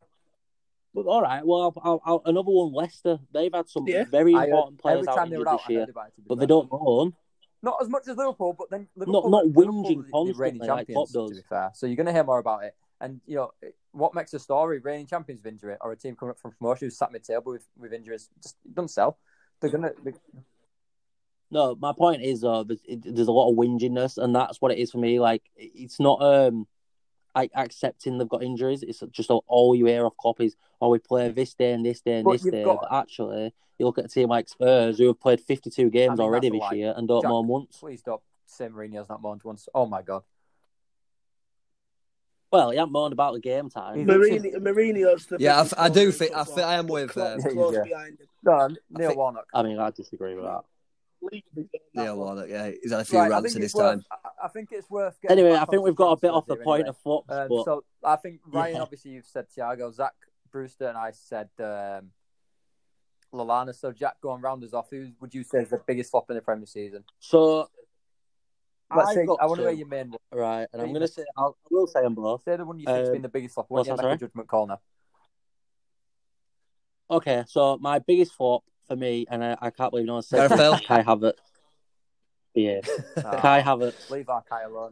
But all right, well, I'll another one, Leicester. They've had some very important players out this year, but they don't mourn. Not as much as Liverpool, but then Liverpool... Not whinging constantly, reigning champions, like, to be fair. So you're going to hear more about it. And, you know, what makes a story, reigning champions of injury, or a team coming up from promotion who's sat mid-table with injuries, just don't sell. They're going to... No, my point is, there's a lot of whinginess, and that's what it is for me. Like, it's not accepting they've got injuries. It's just all you hear off copies. Oh, we play this day and this day and this day. But actually, you look at a team like Spurs who have played 52 games already this year and don't mourn once. Please stop. Say Mourinho's not mourned once. Oh my God. Well, he hasn't mourned about the game time. Mourinho's the I do think I am with. Close behind him. No, Neil Warnock. I mean, I disagree with that. Neil Warnock, yeah. He's had a few rants in his time. I think it's worth getting... Anyway, I think we've got a bit off the point of Fox. So, I think, Ryan, obviously you've said Thiago. Zach, Brewster and I said Lallana. So, Jack, going round us off, who would you say is the biggest flop in the Premier season? So... I want to hear your main one. Right, and I'm going to say... I will say them both. Say the one you think's been the biggest flop. What's that, sorry? Judgment call now. Okay, so my biggest flop for me, and I can't believe no one said Kai Havertz. Yeah, Kai Havertz. Leave our Kai alone.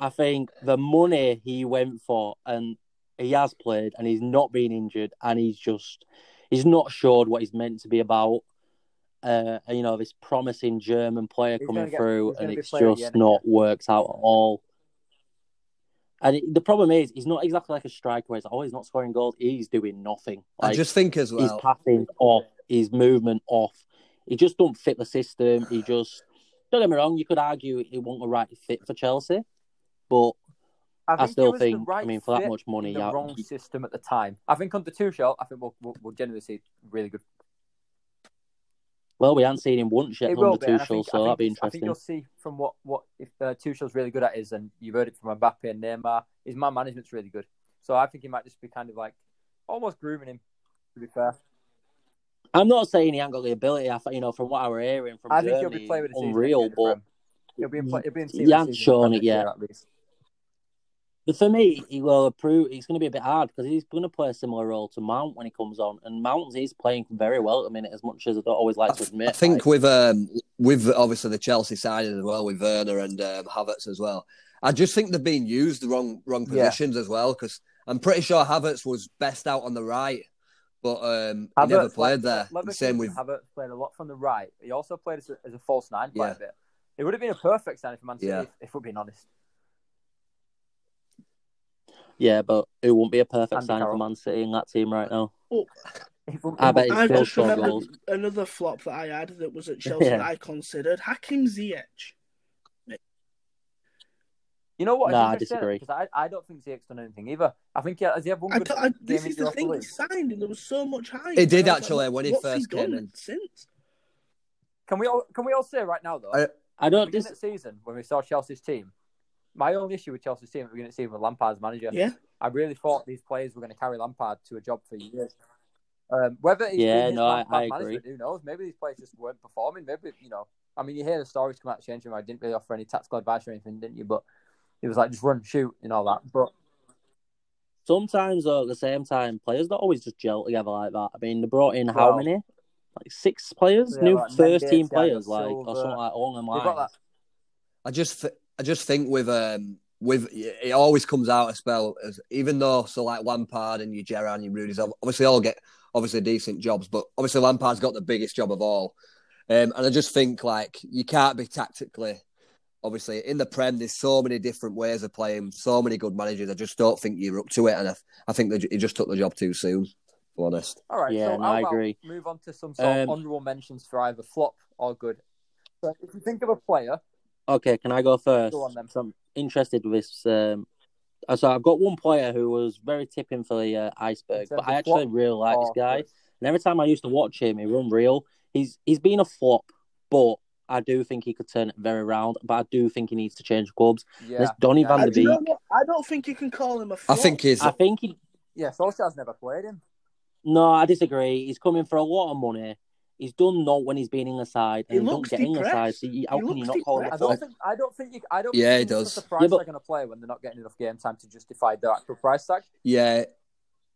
I think the money he went for, and he has played, and he's not been injured, and he's not showed what he's meant to be about. You know, this promising German player coming through, and it's just not worked out at all. And the problem is, he's not exactly like a striker where it's like, oh, he's not scoring goals. He's doing nothing. Like, I just think as well, his passing off, his movement off. He just don't fit the system. He just... Don't get me wrong, you could argue he wasn't the right fit for Chelsea. But I still think, right, I mean, for that much money... The wrong system at the time. I think under Tuchel, I think we'll generally see really good... Well, we haven't seen him once yet under Tuchel, so that'd be interesting. I think you'll see from what if Tuchel's really good at is, and you've heard it from Mbappe and Neymar, his man management's really good. So I think he might just be kind of like almost grooming him, to be fair. I'm not saying he hasn't got the ability. I think, you know, from what I were hearing from Germany, I think he'll be playing with the season. Unreal, but he'll be in he hasn't shown it yet. At least. But for me, he will prove it's going to be a bit hard because he's going to play a similar role to Mount when he comes on, and Mount is playing very well at the minute, as much as I don't always like to admit. I think with obviously the Chelsea side as well, with Werner and Havertz as well. I just think they've been used the wrong positions as well, because I'm pretty sure Havertz was best out on the right, but he never played there. The same with Havertz played a lot from the right. He also played as a false nine quite a bit. It would have been a perfect signing for Man City if we're being honest. Yeah, but it won't be a perfect sign for Man City in that team right now. Oh, I bet I just remembered goals. Another flop that I had that was at Chelsea that I considered. Hakim Ziyech. You know what? I disagree. Because I don't think Ziyech's done anything either. I think has he had one good game. This is the thing, he signed and there was so much hype. It did actually when he first came in. Since? Can we all say right now though? I don't this season when we saw Chelsea's team. My only issue with Chelsea's team, we're going to see with Lampard's manager. Yeah. I really thought these players were going to carry Lampard to a job for years. Whether he's manager, who knows? Maybe these players just weren't performing. Maybe, you know, I mean, you hear the stories come out of change room. I didn't really offer any tactical advice or anything, didn't you? But it was like just run, shoot, and all that. But sometimes, though, at the same time, players don't always just gel together like that. I mean, they brought in how many? Like 6 players, like first-team players, like Silva, or something like all them lines. I just think with it always comes out a spell, as even though like Lampard and your Gerrard and your Rooney's obviously all get decent jobs, but obviously Lampard's got the biggest job of all, and I just think like you can't be tactically obviously in the Prem. There's so many different ways of playing, so many good managers. I just don't think you're up to it, and I think he just took the job too soon. To be honest, all right, yeah, so I agree. Move on to some sort of honourable mentions for either flop or good. So if you think of a player. Okay, can I go first? Go on, then. So I'm interested with this. So I've got one player who was very tipping for the iceberg, but I actually really like this guy. Yes. And every time I used to watch him, he run real. He's been a flop, but I do think he could turn it very round. But I do think he needs to change clubs. Yeah. There's Donny van de Beek. I don't think you can call him a flop. I think he... Yeah, Solskjaer's never played him. No, I disagree. He's coming for a lot of money. He's done not when he's been in the side, and he don't get in the side. So how can you not call him? I don't think he does. The price tag on a player when they're not getting enough game time to justify the actual price tag. Yeah,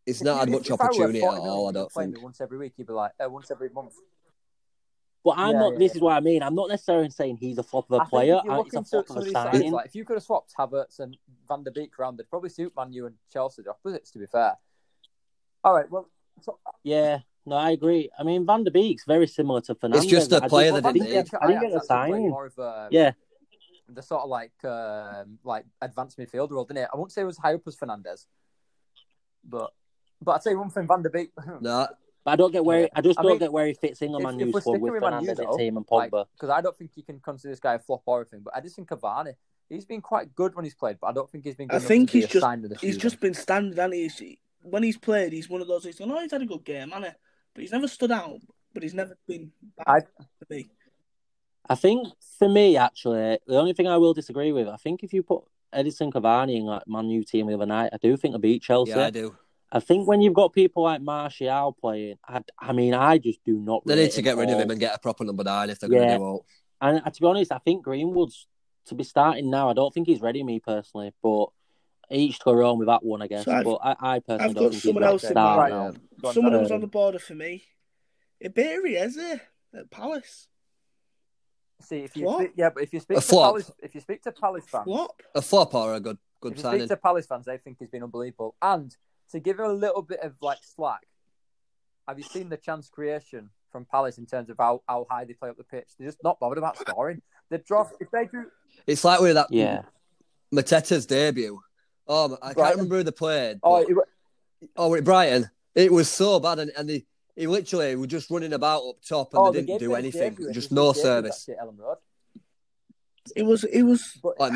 it's not had much opportunity at all. I don't think. Once every week, he'd be like once every month. But I'm not. Yeah. This is what I mean. I'm not necessarily saying he's a flop of a player. He's a flop of a signing. Like, if you could have swapped Havertz and Van der Beek round, they'd probably suit Man U and Chelsea the opposites. To be fair. All right. Well. Yeah. No, I agree. I mean, Van der Beek's very similar to Fernandes. It's just a player that didn't get a signing. Yeah. The sort of like advanced midfielder role, didn't it? I won't say it was high up as Fernandes. But I'd say one thing, Van der Beek. No. But I don't get where I don't get where he fits in on Man U's squad with Fernandes at team and Pogba. Because I don't think you can consider this guy a flop or anything, but I just think Cavani, he's been quite good when he's played, but I don't think he's been good enough to be a sign of the season. He's just been standard, hasn't he? When he's played, he's one of those, he's had a good game, hasn't he? But he's never stood out. but he's never been bad to be. I think, for me, actually, the only thing I will disagree with, I think if you put Edison Cavani in like Man U team the other night, I do think they beat Chelsea. Yeah, I do. I think when you've got people like Martial playing, I just do not... They need to get rid of him and get a proper number 9 if they're going to do all. And to be honest, I think Greenwood's to be starting now. I don't think he's ready, me personally, but each to their own with that one, I guess. So but I personally I've don't got think someone he's else in my right. Someone who's on the border for me. Iberi, is it? At Palace. See, if you speak to Palace fans, a flop or a good signing. If you speak to Palace fans, they think he's been unbelievable. And to give him a little bit of slack, have you seen the chance creation from Palace in terms of how high they play up the pitch? They're just not bothered about scoring. They drop if they do. It's like with that. Yeah. Mateta's debut. Oh, I can't remember who they played. With Brighton, it was so bad, and he literally was just running about up top, and they didn't do anything. Just no service. It was. I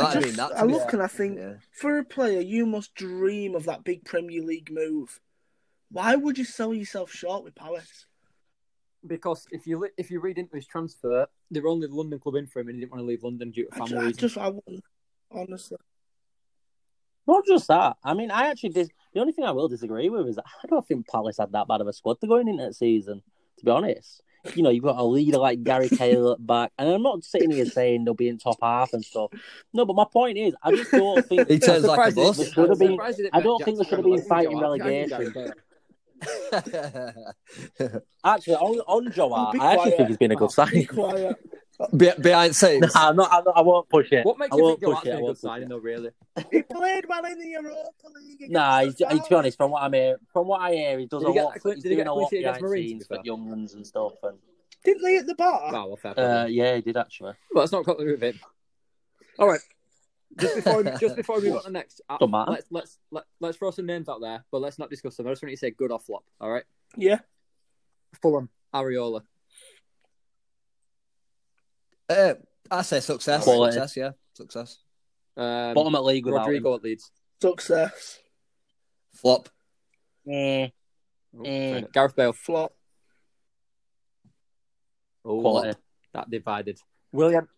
look and I think, for a player, you must dream of that big Premier League move. Why would you sell yourself short with Palace? Because if you read into his transfer, they were only the London club in for him, and he didn't want to leave London due to family reasons. I wouldn't, honestly. Not just that. I mean, the only thing I will disagree with is that I don't think Palace had that bad of a squad to going into the season, to be honest. You know, you've got a leader like Gary Cahill at back, and I'm not sitting here saying they'll be in top half and stuff. No, but my point is, I just don't think... He turns like a bus. I don't think they should have been fighting relegation. Actually, on Joao, I actually think he's been a good signing. Behind scenes. I won't push it. What makes you think Joao's been a good signing, though, really? He played well in the Europa League. To be honest, from what I hear, he does a lot. He's doing a lot behind scenes with young ones and stuff. Didn't he at the bar? Yeah, he did, actually. Well, it's not got to do with him. All right. Just before we move on to the next, let's throw some names out there, but let's not discuss them. I just want you to say good or flop, all right? Yeah. Fulham, Areola. I say success. Quality. Success, yeah. Success. Bottom at league without Rodrigo at Leeds. Success. Flop. Gareth Bale. Flop. Quality. Flop. That divided. William.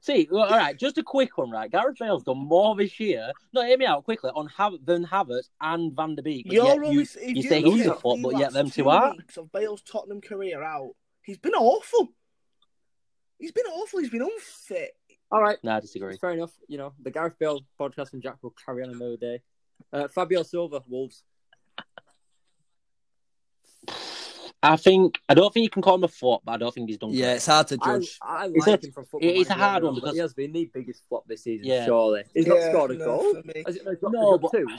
See, all right, just a quick one, right? Gareth Bale's done more this year. No, hear me out quickly. Than Havertz and Van der Beek. You say he's a flop, but yet them two are. Of Bale's Tottenham career out, he's been awful. He's been awful. He's been unfit. All right, I disagree. Fair enough. You know, the Gareth Bale podcast and Jack will carry on another day. Fabio Silva, Wolves. I don't think you can call him a flop, but I don't think he's done. Yeah, it's hard to judge. I like him from football. It's a hard one because he has been the biggest flop this season. Yeah. Surely he's not scored a goal. He's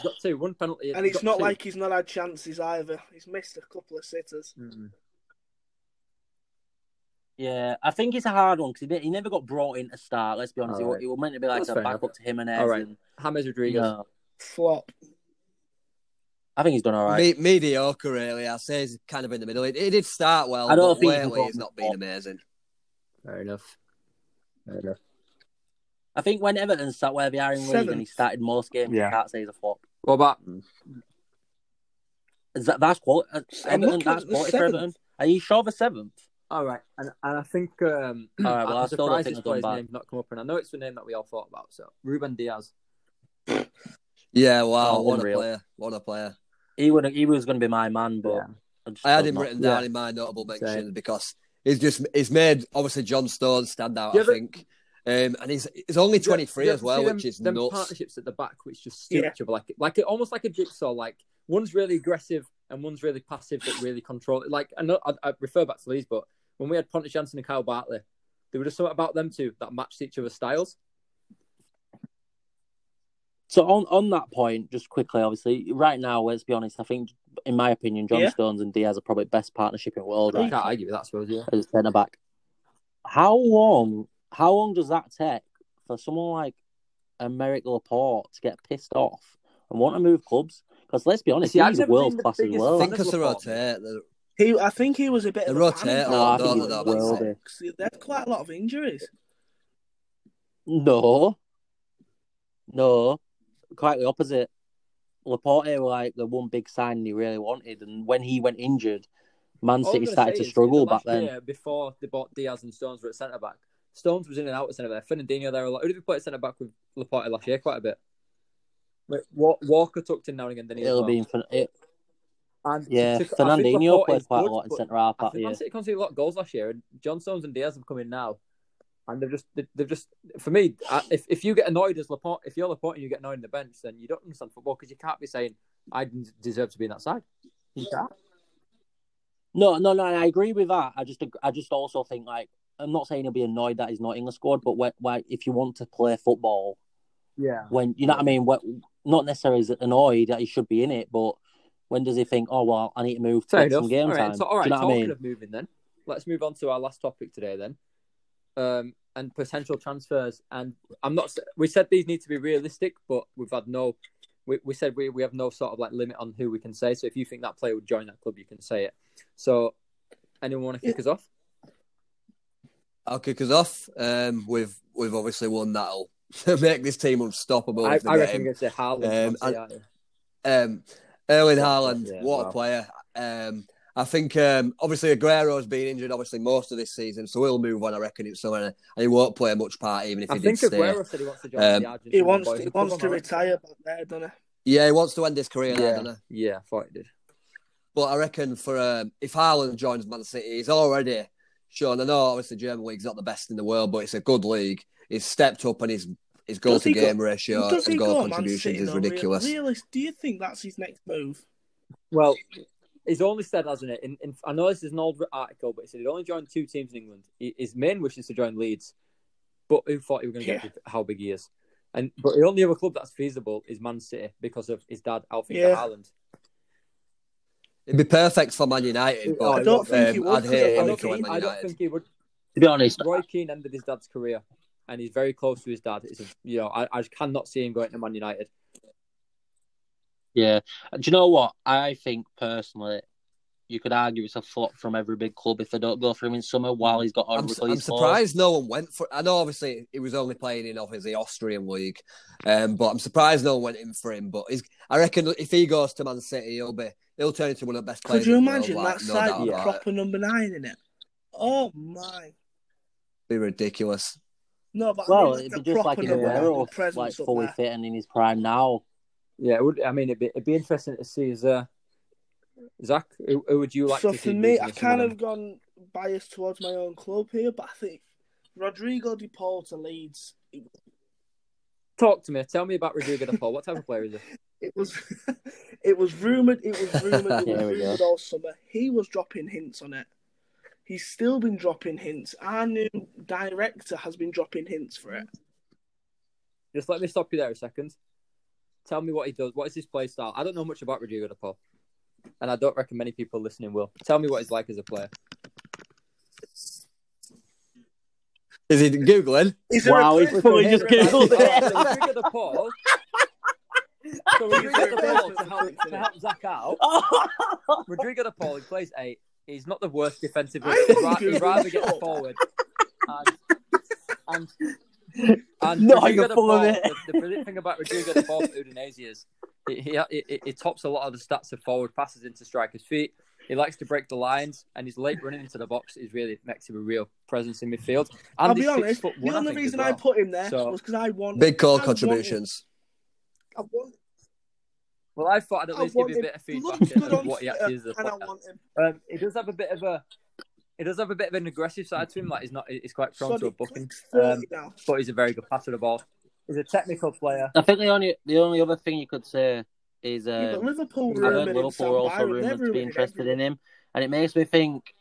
got two, one penalty, and it's not like he's not had chances either. He's missed a couple of sitters. Mm-hmm. Yeah, I think it's a hard one because he never got brought in to start. Let's be honest, it was meant to be like a backup to Jimenez. All right, James Rodriguez flop. I think he's done all right. Mediocre, really. I'd say he's kind of in the middle. It did start well, I don't think he's not been amazing. Fair enough. I think when Everton sat where they are in league and he started most games, you can't say he's a flop. What about... That's quality. Everton, that's quality for Everton. Are you sure the 7th? All right. And I think... all right, well, I'm surprised his player's name not come up. And I know it's the name that we all thought about, so... Ruben Diaz. Yeah, wow. What a player. He was going to be my man, but... Yeah. I had him written down in my notable mention because he's made, obviously, John Stones stand out, I think. And he's only 23 as well, which is nuts. Partnerships at the back, which just stitch up, like almost like a jigsaw. Like, one's really aggressive and one's really passive, but really controlled. Like, I know I refer back to Leeds, but when we had Pontus Jansson and Kyle Bartley, there were just something about them two that matched each other's styles. So on that point, just quickly, obviously, right now, let's be honest, I think, in my opinion, John Stones and Diaz are probably best partnership in the world. Right? I can't argue with that, I suppose, yeah. As a centre-back. How long does that take for someone like Americ Laporte to get pissed off and want to move clubs? Because let's be honest, he's world-class as well. I think it's the rotate. I think he was a bit of a... rotate. No, there's quite a lot of injuries. No. Quite the opposite. Laporte were like the one big sign he really wanted, and when he went injured, Man City started to struggle back then. Yeah, before they bought Diaz and Stones were at centre back. Stones was in and out at centre back. Fernandinho there a lot. Who did we play at centre back with Laporte last year? Quite a bit. Wait, Walker tucked in now and again. Then it'll be Fernandinho played quite a lot in centre half that year. Man City conceded a lot of goals last year, and John Stones and Diaz have come in now, and they've just for me. If you get annoyed as Laporte, if you're Laporte and you get annoyed on the bench, then you don't understand football because you can't be saying I deserve to be in that side. You can't. No, I agree with that. I just also think, like, I'm not saying he'll be annoyed that he's not in the squad, but if you want to play football, yeah, when you know what I mean, not necessarily annoyed that he should be in it, but when does he think, oh well, I need to move to some game time? So, all right, talking of moving, then let's move on to our last topic today, then, and potential transfers. And I'm not. We said these need to be realistic, but we've had no. We said we have no sort of like limit on who we can say. So if you think that player would join that club, you can say it. So anyone want to kick us off? I'll kick us off. We've obviously won that'll make this team unstoppable. I reckon you're going to say Haaland. Erling Haaland, what a player. I think obviously Aguero's been injured obviously most of this season, so he'll move on. I reckon it's somewhere, and he won't play much part even if he did stay. I think Aguero said he wants to join the Argentina. He wants to retire back there, doesn't he? Yeah, he wants to end his career there, doesn't he? Yeah, I thought he did. But I reckon for if Haaland joins Man City, he's already shown. I know obviously German league's not the best in the world, but it's a good league. He's stepped up, and his goal to game ratio and goal contributions is ridiculous. Do you think that's his next move? Well, he's only said, hasn't it? I know this is an old article, but he said he'd only joined 2 teams in England. His main wish is to join Leeds, but who thought he was going to get how big he is? But the only other club that's feasible is Man City because of his dad, Alfie Haaland. It'd be perfect for Man United, but I don't think he would. I don't think he would. To be honest, Roy Keane ended his dad's career, and he's very close to his dad. I cannot see him going to Man United. Yeah, do you know what? I think personally, you could argue it's a flop from every big club if they don't go for him in summer while he's got. I'm surprised no one went for. I know obviously he was only playing in obviously the Austrian league, but I'm surprised no one went in for him. But I reckon if he goes to Man City, he'll turn into one of the best players. Could you imagine that side with proper number 9 in it? Oh my! Be ridiculous. No, but it'd be just like in Aguero, like fully fit and in his prime now. Yeah, it would. I mean, it'd be interesting to see. Zach, who would you like to see? So for me, I kind of gone biased towards my own club here, but I think Rodrigo de Paul to Leeds. Talk to me. Tell me about Rodrigo de Paul. What type of player is he? It was rumoured all summer. He was dropping hints on it. He's still been dropping hints. Our new director has been dropping hints for it. Just let me stop you there a second. Tell me what he does. What is his play style? I don't know much about Rodrigo de Paul, and I don't reckon many people listening will. Tell me what he's like as a player. Is he Googling? Wow, he's probably just Googled it. Rodrigo de Paul. So Rodrigo de Paul, to help Zach out. Rodrigo de Paul, he plays 8. He's not the worst defensively. He'd rather get forward. And not even full of it. The brilliant thing about Rodrigo de Paul for Udinese is he tops a lot of the stats of forward passes into strikers' feet. He likes to break the lines, and his late running into the box is really makes him a real presence in midfield. And I'll be honest, the only reason I put him there was because I wanted big goal contributions. I thought I'd at least give you a bit of feedback on what he actually is. He does have a bit of a. He does have a bit of an aggressive side to him. Like he's quite prone to a booking. But he's a very good passer of the ball. He's a technical player. I think the only other thing you could say is Liverpool were also rumoured to be interested in him, and it makes me think.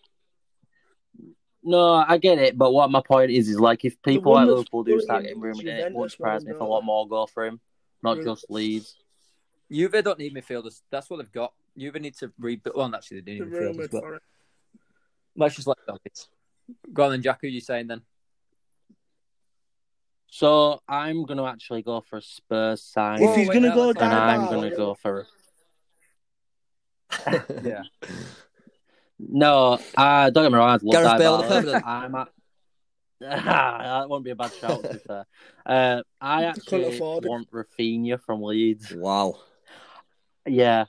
No, I get it, but what my point is like if people like Liverpool do start getting rumoured, it won't surprise me if a lot more go for him, not just Leeds. Juve don't need midfielders. That's what they've got. Juve need to rebuild. Well, actually, they do need midfielders, but. Let's just let it go on then, Jack, who are you saying then? So I'm going to actually go for a Spurs sign. If he's going to go down, I'm going to go for a... yeah. No, don't get me wrong. I'd love Dybala. That won't be a bad shout, to be fair. I actually want Rafinha from Leeds. Wow. Yeah.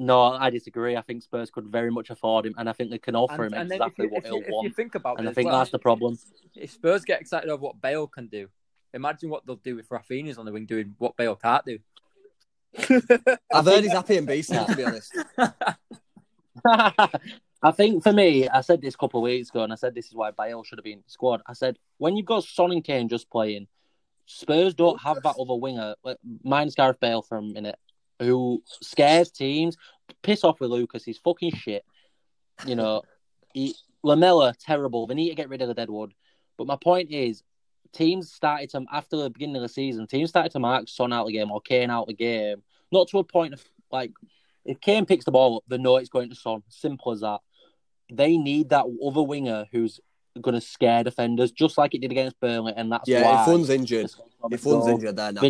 No, I disagree. I think Spurs could very much afford him, and I think they can offer him exactly what he'll want. If you think about it, and I think that's the problem. If Spurs get excited over what Bale can do, imagine what they'll do if Rafinha's on the wing doing what Bale can't do. I've heard he's happy in beast now, to be honest. I think for me, I said this a couple of weeks ago, and I said this is why Bale should have been in the squad. I said, when you've got Son and Kane just playing, Spurs don't have that other winger, minus Gareth Bale for a minute, who scares teams. Piss off with Lucas, he's fucking shit. You know, Lamella, terrible. They need to get rid of the Deadwood. But my point is, teams started to, after the beginning of the season, teams started to mark Son out of the game or Kane out of the game. Not to a point of, like, if Kane picks the ball up, they know it's going to Son. Simple as that. They need that other winger who's going to scare defenders, just like it did against Burnley, and that's why. Yeah, if one's injured. If one's injured, they're not.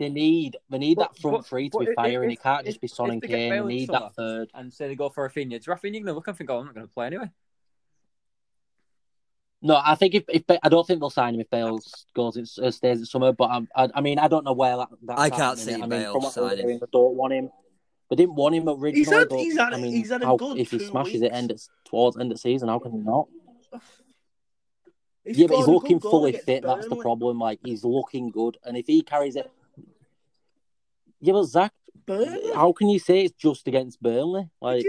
They need that front three to be firing. It can't just be Son and Kane. They need that third. And say they go for Rafinha. Is Rafinha going to look and think, oh, I'm not going to play anyway? No, I think if I don't think they'll sign him if Bale goes stays in summer. But I mean, I don't know where that. I can't see Bale signing. I don't want him. They didn't want him originally. He's had a good if he smashes it towards end of season, how can he not? Yeah, but he's looking fully fit. That's the problem. Like, he's looking good, and if he carries it. Yeah, but Zach, how can you say it's just against Burnley? Like,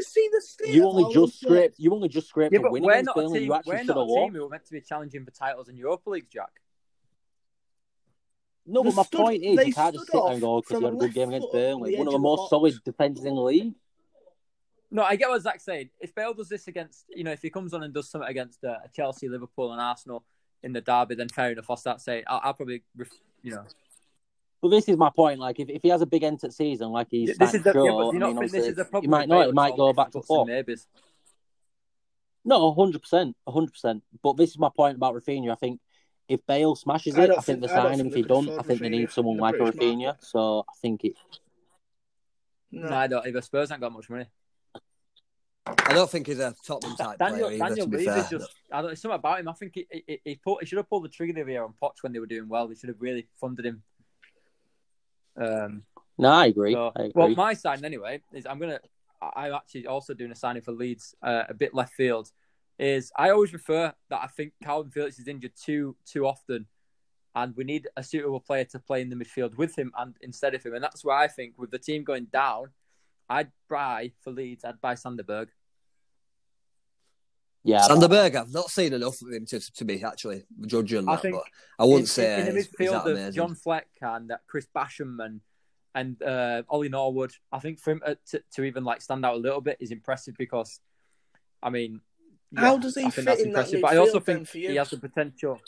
you only just scraped for winning against Burnley. Team, you actually should have won. We're not a team who are meant to be challenging for titles in Europa League, Jack. No, but my point is, you can't just sit there and go because you had a good game against Burnley, one of the most solid defences in the league. No, I get what Zach's saying. If Bale does this against, you know, if he comes on and does something against Chelsea, Liverpool, and Arsenal in the derby, then fair enough. I'll start saying I'll probably, you know. But this is my point. Like, if he has a big end to the season, like he's this is a problem. You might know it might go back and forth. No, 100%. But this is my point about Rafinha. I think if Bale smashes it, I think they sign him. If he don't, I think they need someone like a Rafinha. So I think it. No, I don't. Either Spurs ain't got much money. I don't think he's a Tottenham type player either, to be fair. There's something about him. I think he should have pulled the trigger there on Poch when they were doing well. They should have really funded him. No, I agree. So, I agree. Well, my signing anyway is I'm actually also doing a signing for Leeds, a bit left field. Is I always refer that I think Calvin Phillips is injured too often, and we need a suitable player to play in the midfield with him and instead of him. And that's why I think with the team going down, I'd buy Sander Berge. Yeah, Sander Berge, I've not seen enough of him to be actually judging that, but I wouldn't say in the midfield of John Fleck and Chris Basham and Ollie Norwood. I think for him to even like stand out a little bit is impressive because, I mean, yeah, how does he fit in that midfield? But I also think he has the potential.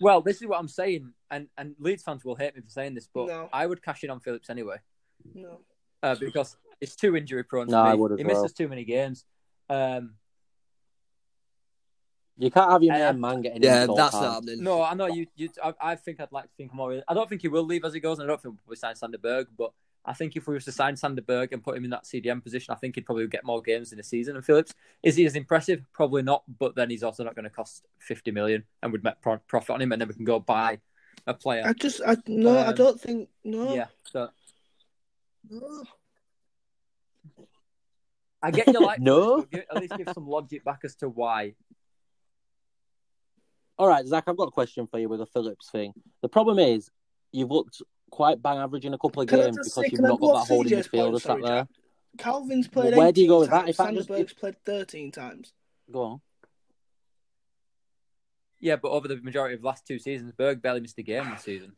Well, this is what I'm saying, and Leeds fans will hate me for saying this, but no. I would cash in on Phillips anyway. No, because it's too injury prone. No, I would as well. He misses too many games. You can't have your man getting in. Yeah, that's not happening. No, I know you. I think I'd like to think more. I don't think he will leave as he goes, and I don't think we sign Sander Berge. But I think if we were to sign Sander Berge and put him in that CDM position, I think he'd probably get more games in the season. And Phillips, is he as impressive? Probably not. But then he's also not going to cost $50 million, and we'd make profit on him, and then we can go buy a player. I don't think no. Yeah, so no. I get you like no. This, at least give some logic back as to why. All right, Zach, I've got a question for you with the Phillips thing. The problem is, you've looked quite bang average in a couple of games because you've not got that holding midfielder sat there. Calvin's played 18 times. Where do you go with that? Sanderberg's played 13 times. Go on. Yeah, but over the majority of the last two seasons, Berg barely missed a game this season.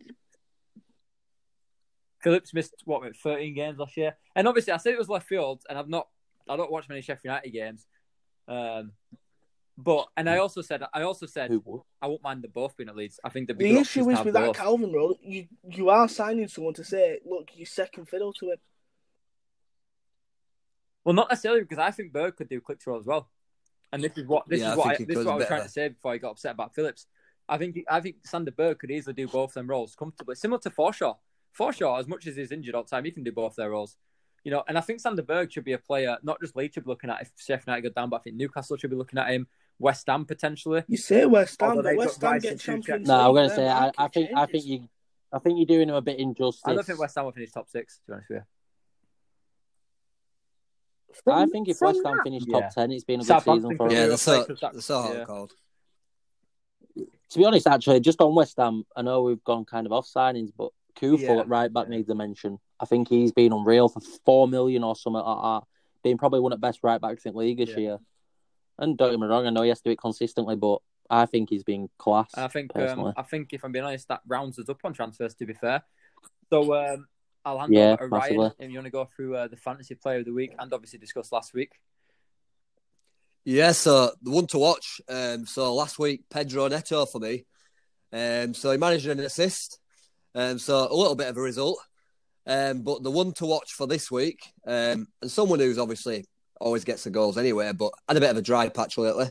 Phillips missed, 13 games last year? And obviously, I said it was left field, and I don't watch many Sheffield United games. But I also said I won't mind the both being at Leeds. I think the issue is with that Calvin role, you are signing someone to say, look, you second fiddle to him. Well, not necessarily because I think Berg could do click throw as well, and this is what I was trying to say before I got upset about Phillips. I think Sander Berge could easily do both them roles comfortably, similar to Forshaw. Forshaw, as much as he's injured all the time, he can do both their roles. You know, and I think Sander Berge should be a player, not just Leeds should be looking at if Sheffield United go down, but I think Newcastle should be looking at him. West Ham potentially. You say West Ham, but West Ham get Champions. No, I'm going to say I think you're doing him a bit injustice. I don't think West Ham will finish top 6. To be honest with you, I think if West Ham finished top 10, it's been a good season for them. Yeah, that's so hard cold. To be honest, actually, just on West Ham, I know we've gone kind of off signings, but Kufal at right back needs a mention. I think he's been unreal for 4 million or something like that. Being probably one of the best right backs in the league this year. And don't get me wrong, I know he has to do it consistently, but I think he's been class. I think if I'm being honest, that rounds us up on transfers, to be fair. So I'll hand over to Ryan, if you want to go through the fantasy player of the week and obviously discuss last week. Yeah, so the one to watch. So last week, Pedro Neto for me. So he managed an assist. So a little bit of a result. But the one to watch for this week, and someone who's obviously always gets the goals anyway, but had a bit of a dry patch lately.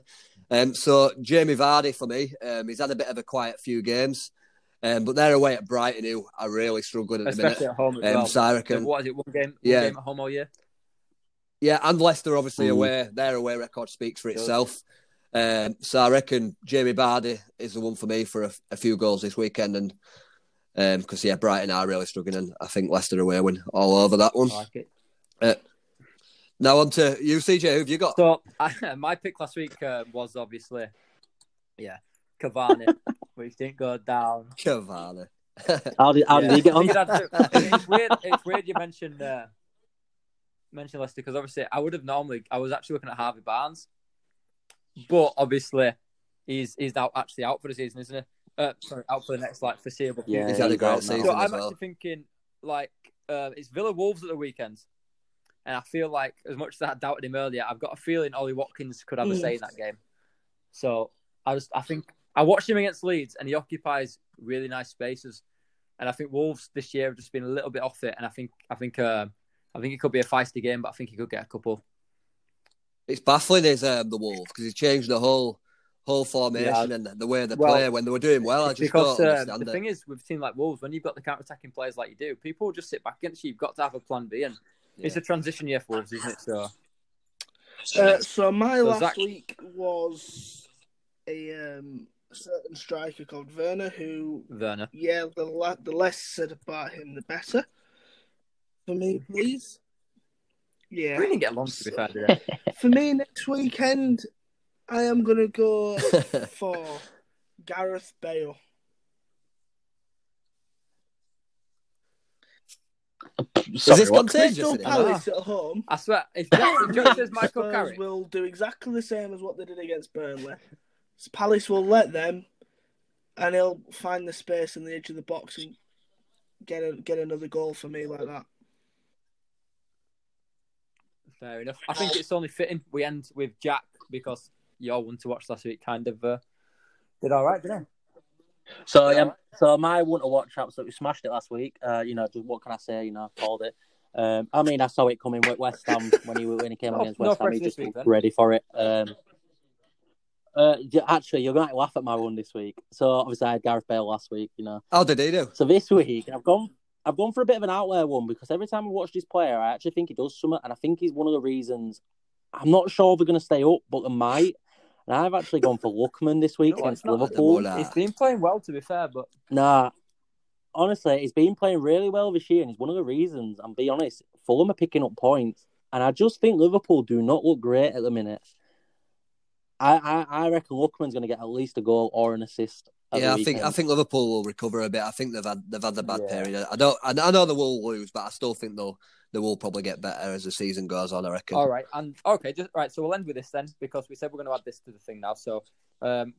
So Jamie Vardy for me, he's had a bit of a quiet few games. But they're away at Brighton, who are really struggling at the minute. Especially at home as well. So I reckon, what is it, one game at home all year? Yeah, and Leicester obviously away. Their away record speaks for itself. So I reckon Jamie Vardy is the one for me for a few goals this weekend. And because, Brighton are really struggling. And I think Leicester away win all over that one. I like it. Now on to you, CJ. Who have you got? So my pick last week was obviously, Cavani. Which didn't go down. Cavani. How did he get on? It's weird you mentioned Leicester, because obviously I was actually looking at Harvey Barnes, but obviously he's now actually out for the season, isn't he? Sorry, out for the next foreseeable future. Yeah, he's had a great season. So I'm actually thinking it's Villa Wolves at the weekend, and I feel like as much as I doubted him earlier, I've got a feeling Ollie Watkins could have a say in that game. So I watched him against Leeds, and he occupies really nice spaces. And I think Wolves this year have just been a little bit off it. And I think it could be a feisty game, but I think he could get a couple. It's baffling, the Wolves, because he changed the whole formation and the way they play when they were doing well. I just don't understand it. The thing is, with a team like Wolves, when you've got the counter-attacking players like you do, people just sit back against you. You've got to have a plan B, and it's a transition year for Wolves, isn't it? So my last week was a certain striker called Werner, Werner. Yeah, the less said about him, the better. For me, please. Yeah. We didn't get along, to be fair, did I? For me, next weekend, I am going to go for Gareth Bale. Is this contagious? Palace at home. I swear, if just as Michael Carrick will do exactly the same as what they did against Burnley. Palace will let them, and he'll find the space in the edge of the box and get another goal for me like that. Fair enough. I think it's only fitting we end with Jack, because your one to watch last week kind of did all right, didn't it? So my one to watch absolutely smashed it last week. Just what can I say? I called it. I saw it coming with West Ham when he came against West Ham. He just was ready for it. Actually, you're going to laugh at my one this week. So obviously, I had Gareth Bale last week. How did he do? So this week, I've gone for a bit of an outlier one, because every time I watch this player, I actually think he does something, and I think he's one of the reasons. I'm not sure they're going to stay up, but they might. And I've actually gone for Lookman this week against Liverpool. He's been playing well, to be fair, but honestly, he's been playing really well this year, and he's one of the reasons. And be honest, Fulham are picking up points, and I just think Liverpool do not look great at the minute. I reckon Lookman's going to get at least a goal or an assist. I think Liverpool will recover a bit. I think they've had the bad period. I know they will lose, but I still think they will probably get better as the season goes on, I reckon. All right, so we'll end with this then, because we said we're going to add this to the thing now. So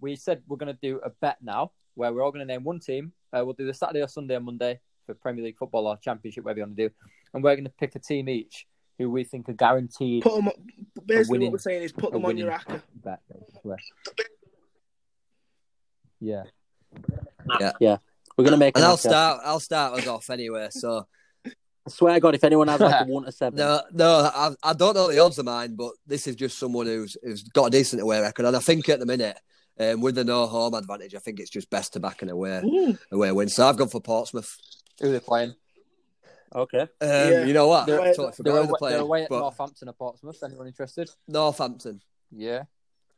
we said we're going to do a bet now, where we're all going to name one team. We'll do the Saturday or Sunday or Monday for Premier League football or Championship, whatever you want to do, and we're going to pick a team each who we think are guaranteed. Put them on, basically, what we're saying is put them on your racket. Yeah. We're gonna make. And I'll start us off anyway. So I swear to God, if anyone has a 1 to 7, I don't know the odds of mine, but this is just someone who's got a decent away record, and I think at the minute, with the no home advantage, I think it's just best to back an away win. So I've gone for Portsmouth. Who are they playing? Okay. You know what? They're away at Northampton or Portsmouth. Anyone interested? Northampton. Yeah.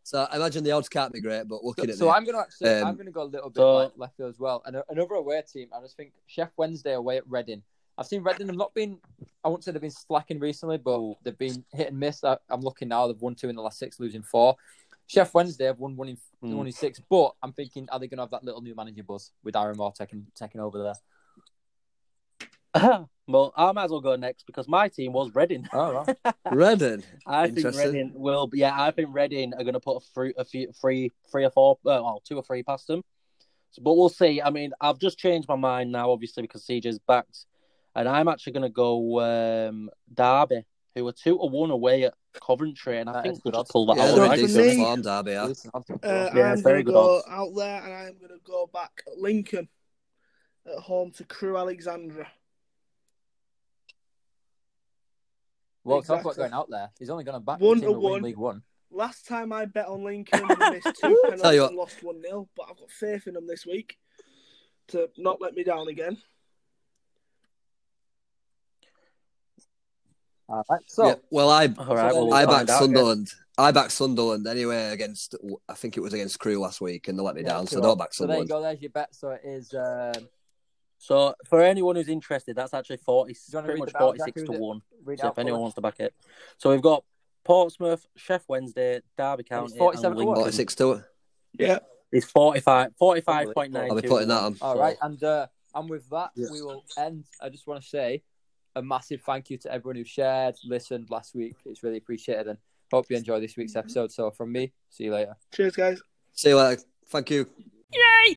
So I imagine the odds can't be great, but looking at I'm going to go a little bit left field as well. And another away team, I just think Chef Wednesday away at Reading. I've seen Reading have not been, I wouldn't say they've been slacking recently, but they've been hit and miss. I'm looking now, they've won 2 in the last 6, losing 4. Chef Wednesday have won 1 in 6, but I'm thinking, are they going to have that little new manager buzz with Aaron Moore taking over there? Well, I might as well go next because my team was Reading. Oh, right. Reading? I think Reading will, yeah, I think Reading are going to put two or three past them. So, but we'll see. I mean, I've just changed my mind now, obviously, because CJ's backed. And I'm actually going to go Derby, who are 2-1 away at Coventry, and I think we'll just pull that out. They're in decent form, Derby. I'm going to go out there, and I'm going to go back at Lincoln, at home to Crewe Alexandra. Well, exactly. Talk about going out there. He's only going to back one to win League One. Last time I bet on Lincoln, we missed 2 penalties and lost 1-0, but I've got faith in them this week to not let me down again. All right, so yeah, well, I backed Sunderland. Yeah. I backed Sunderland anyway against, I think it was against Crewe last week, and they let me down, so don't back Sunderland. So there you go. There's your bet. So it is. So for anyone who's interested, that's actually 46 to 1. So if anyone wants to back it, so we've got Portsmouth, Chef Wednesday, Derby County, 47 to 1. Yeah, it's 45.9. I'll be putting that on. All right, and with that we will end. I just want to say a massive thank you to everyone who shared, listened last week. It's really appreciated, and hope you enjoy this week's episode. So from me, see you later. Cheers, guys. See you later. Thank you. Yay!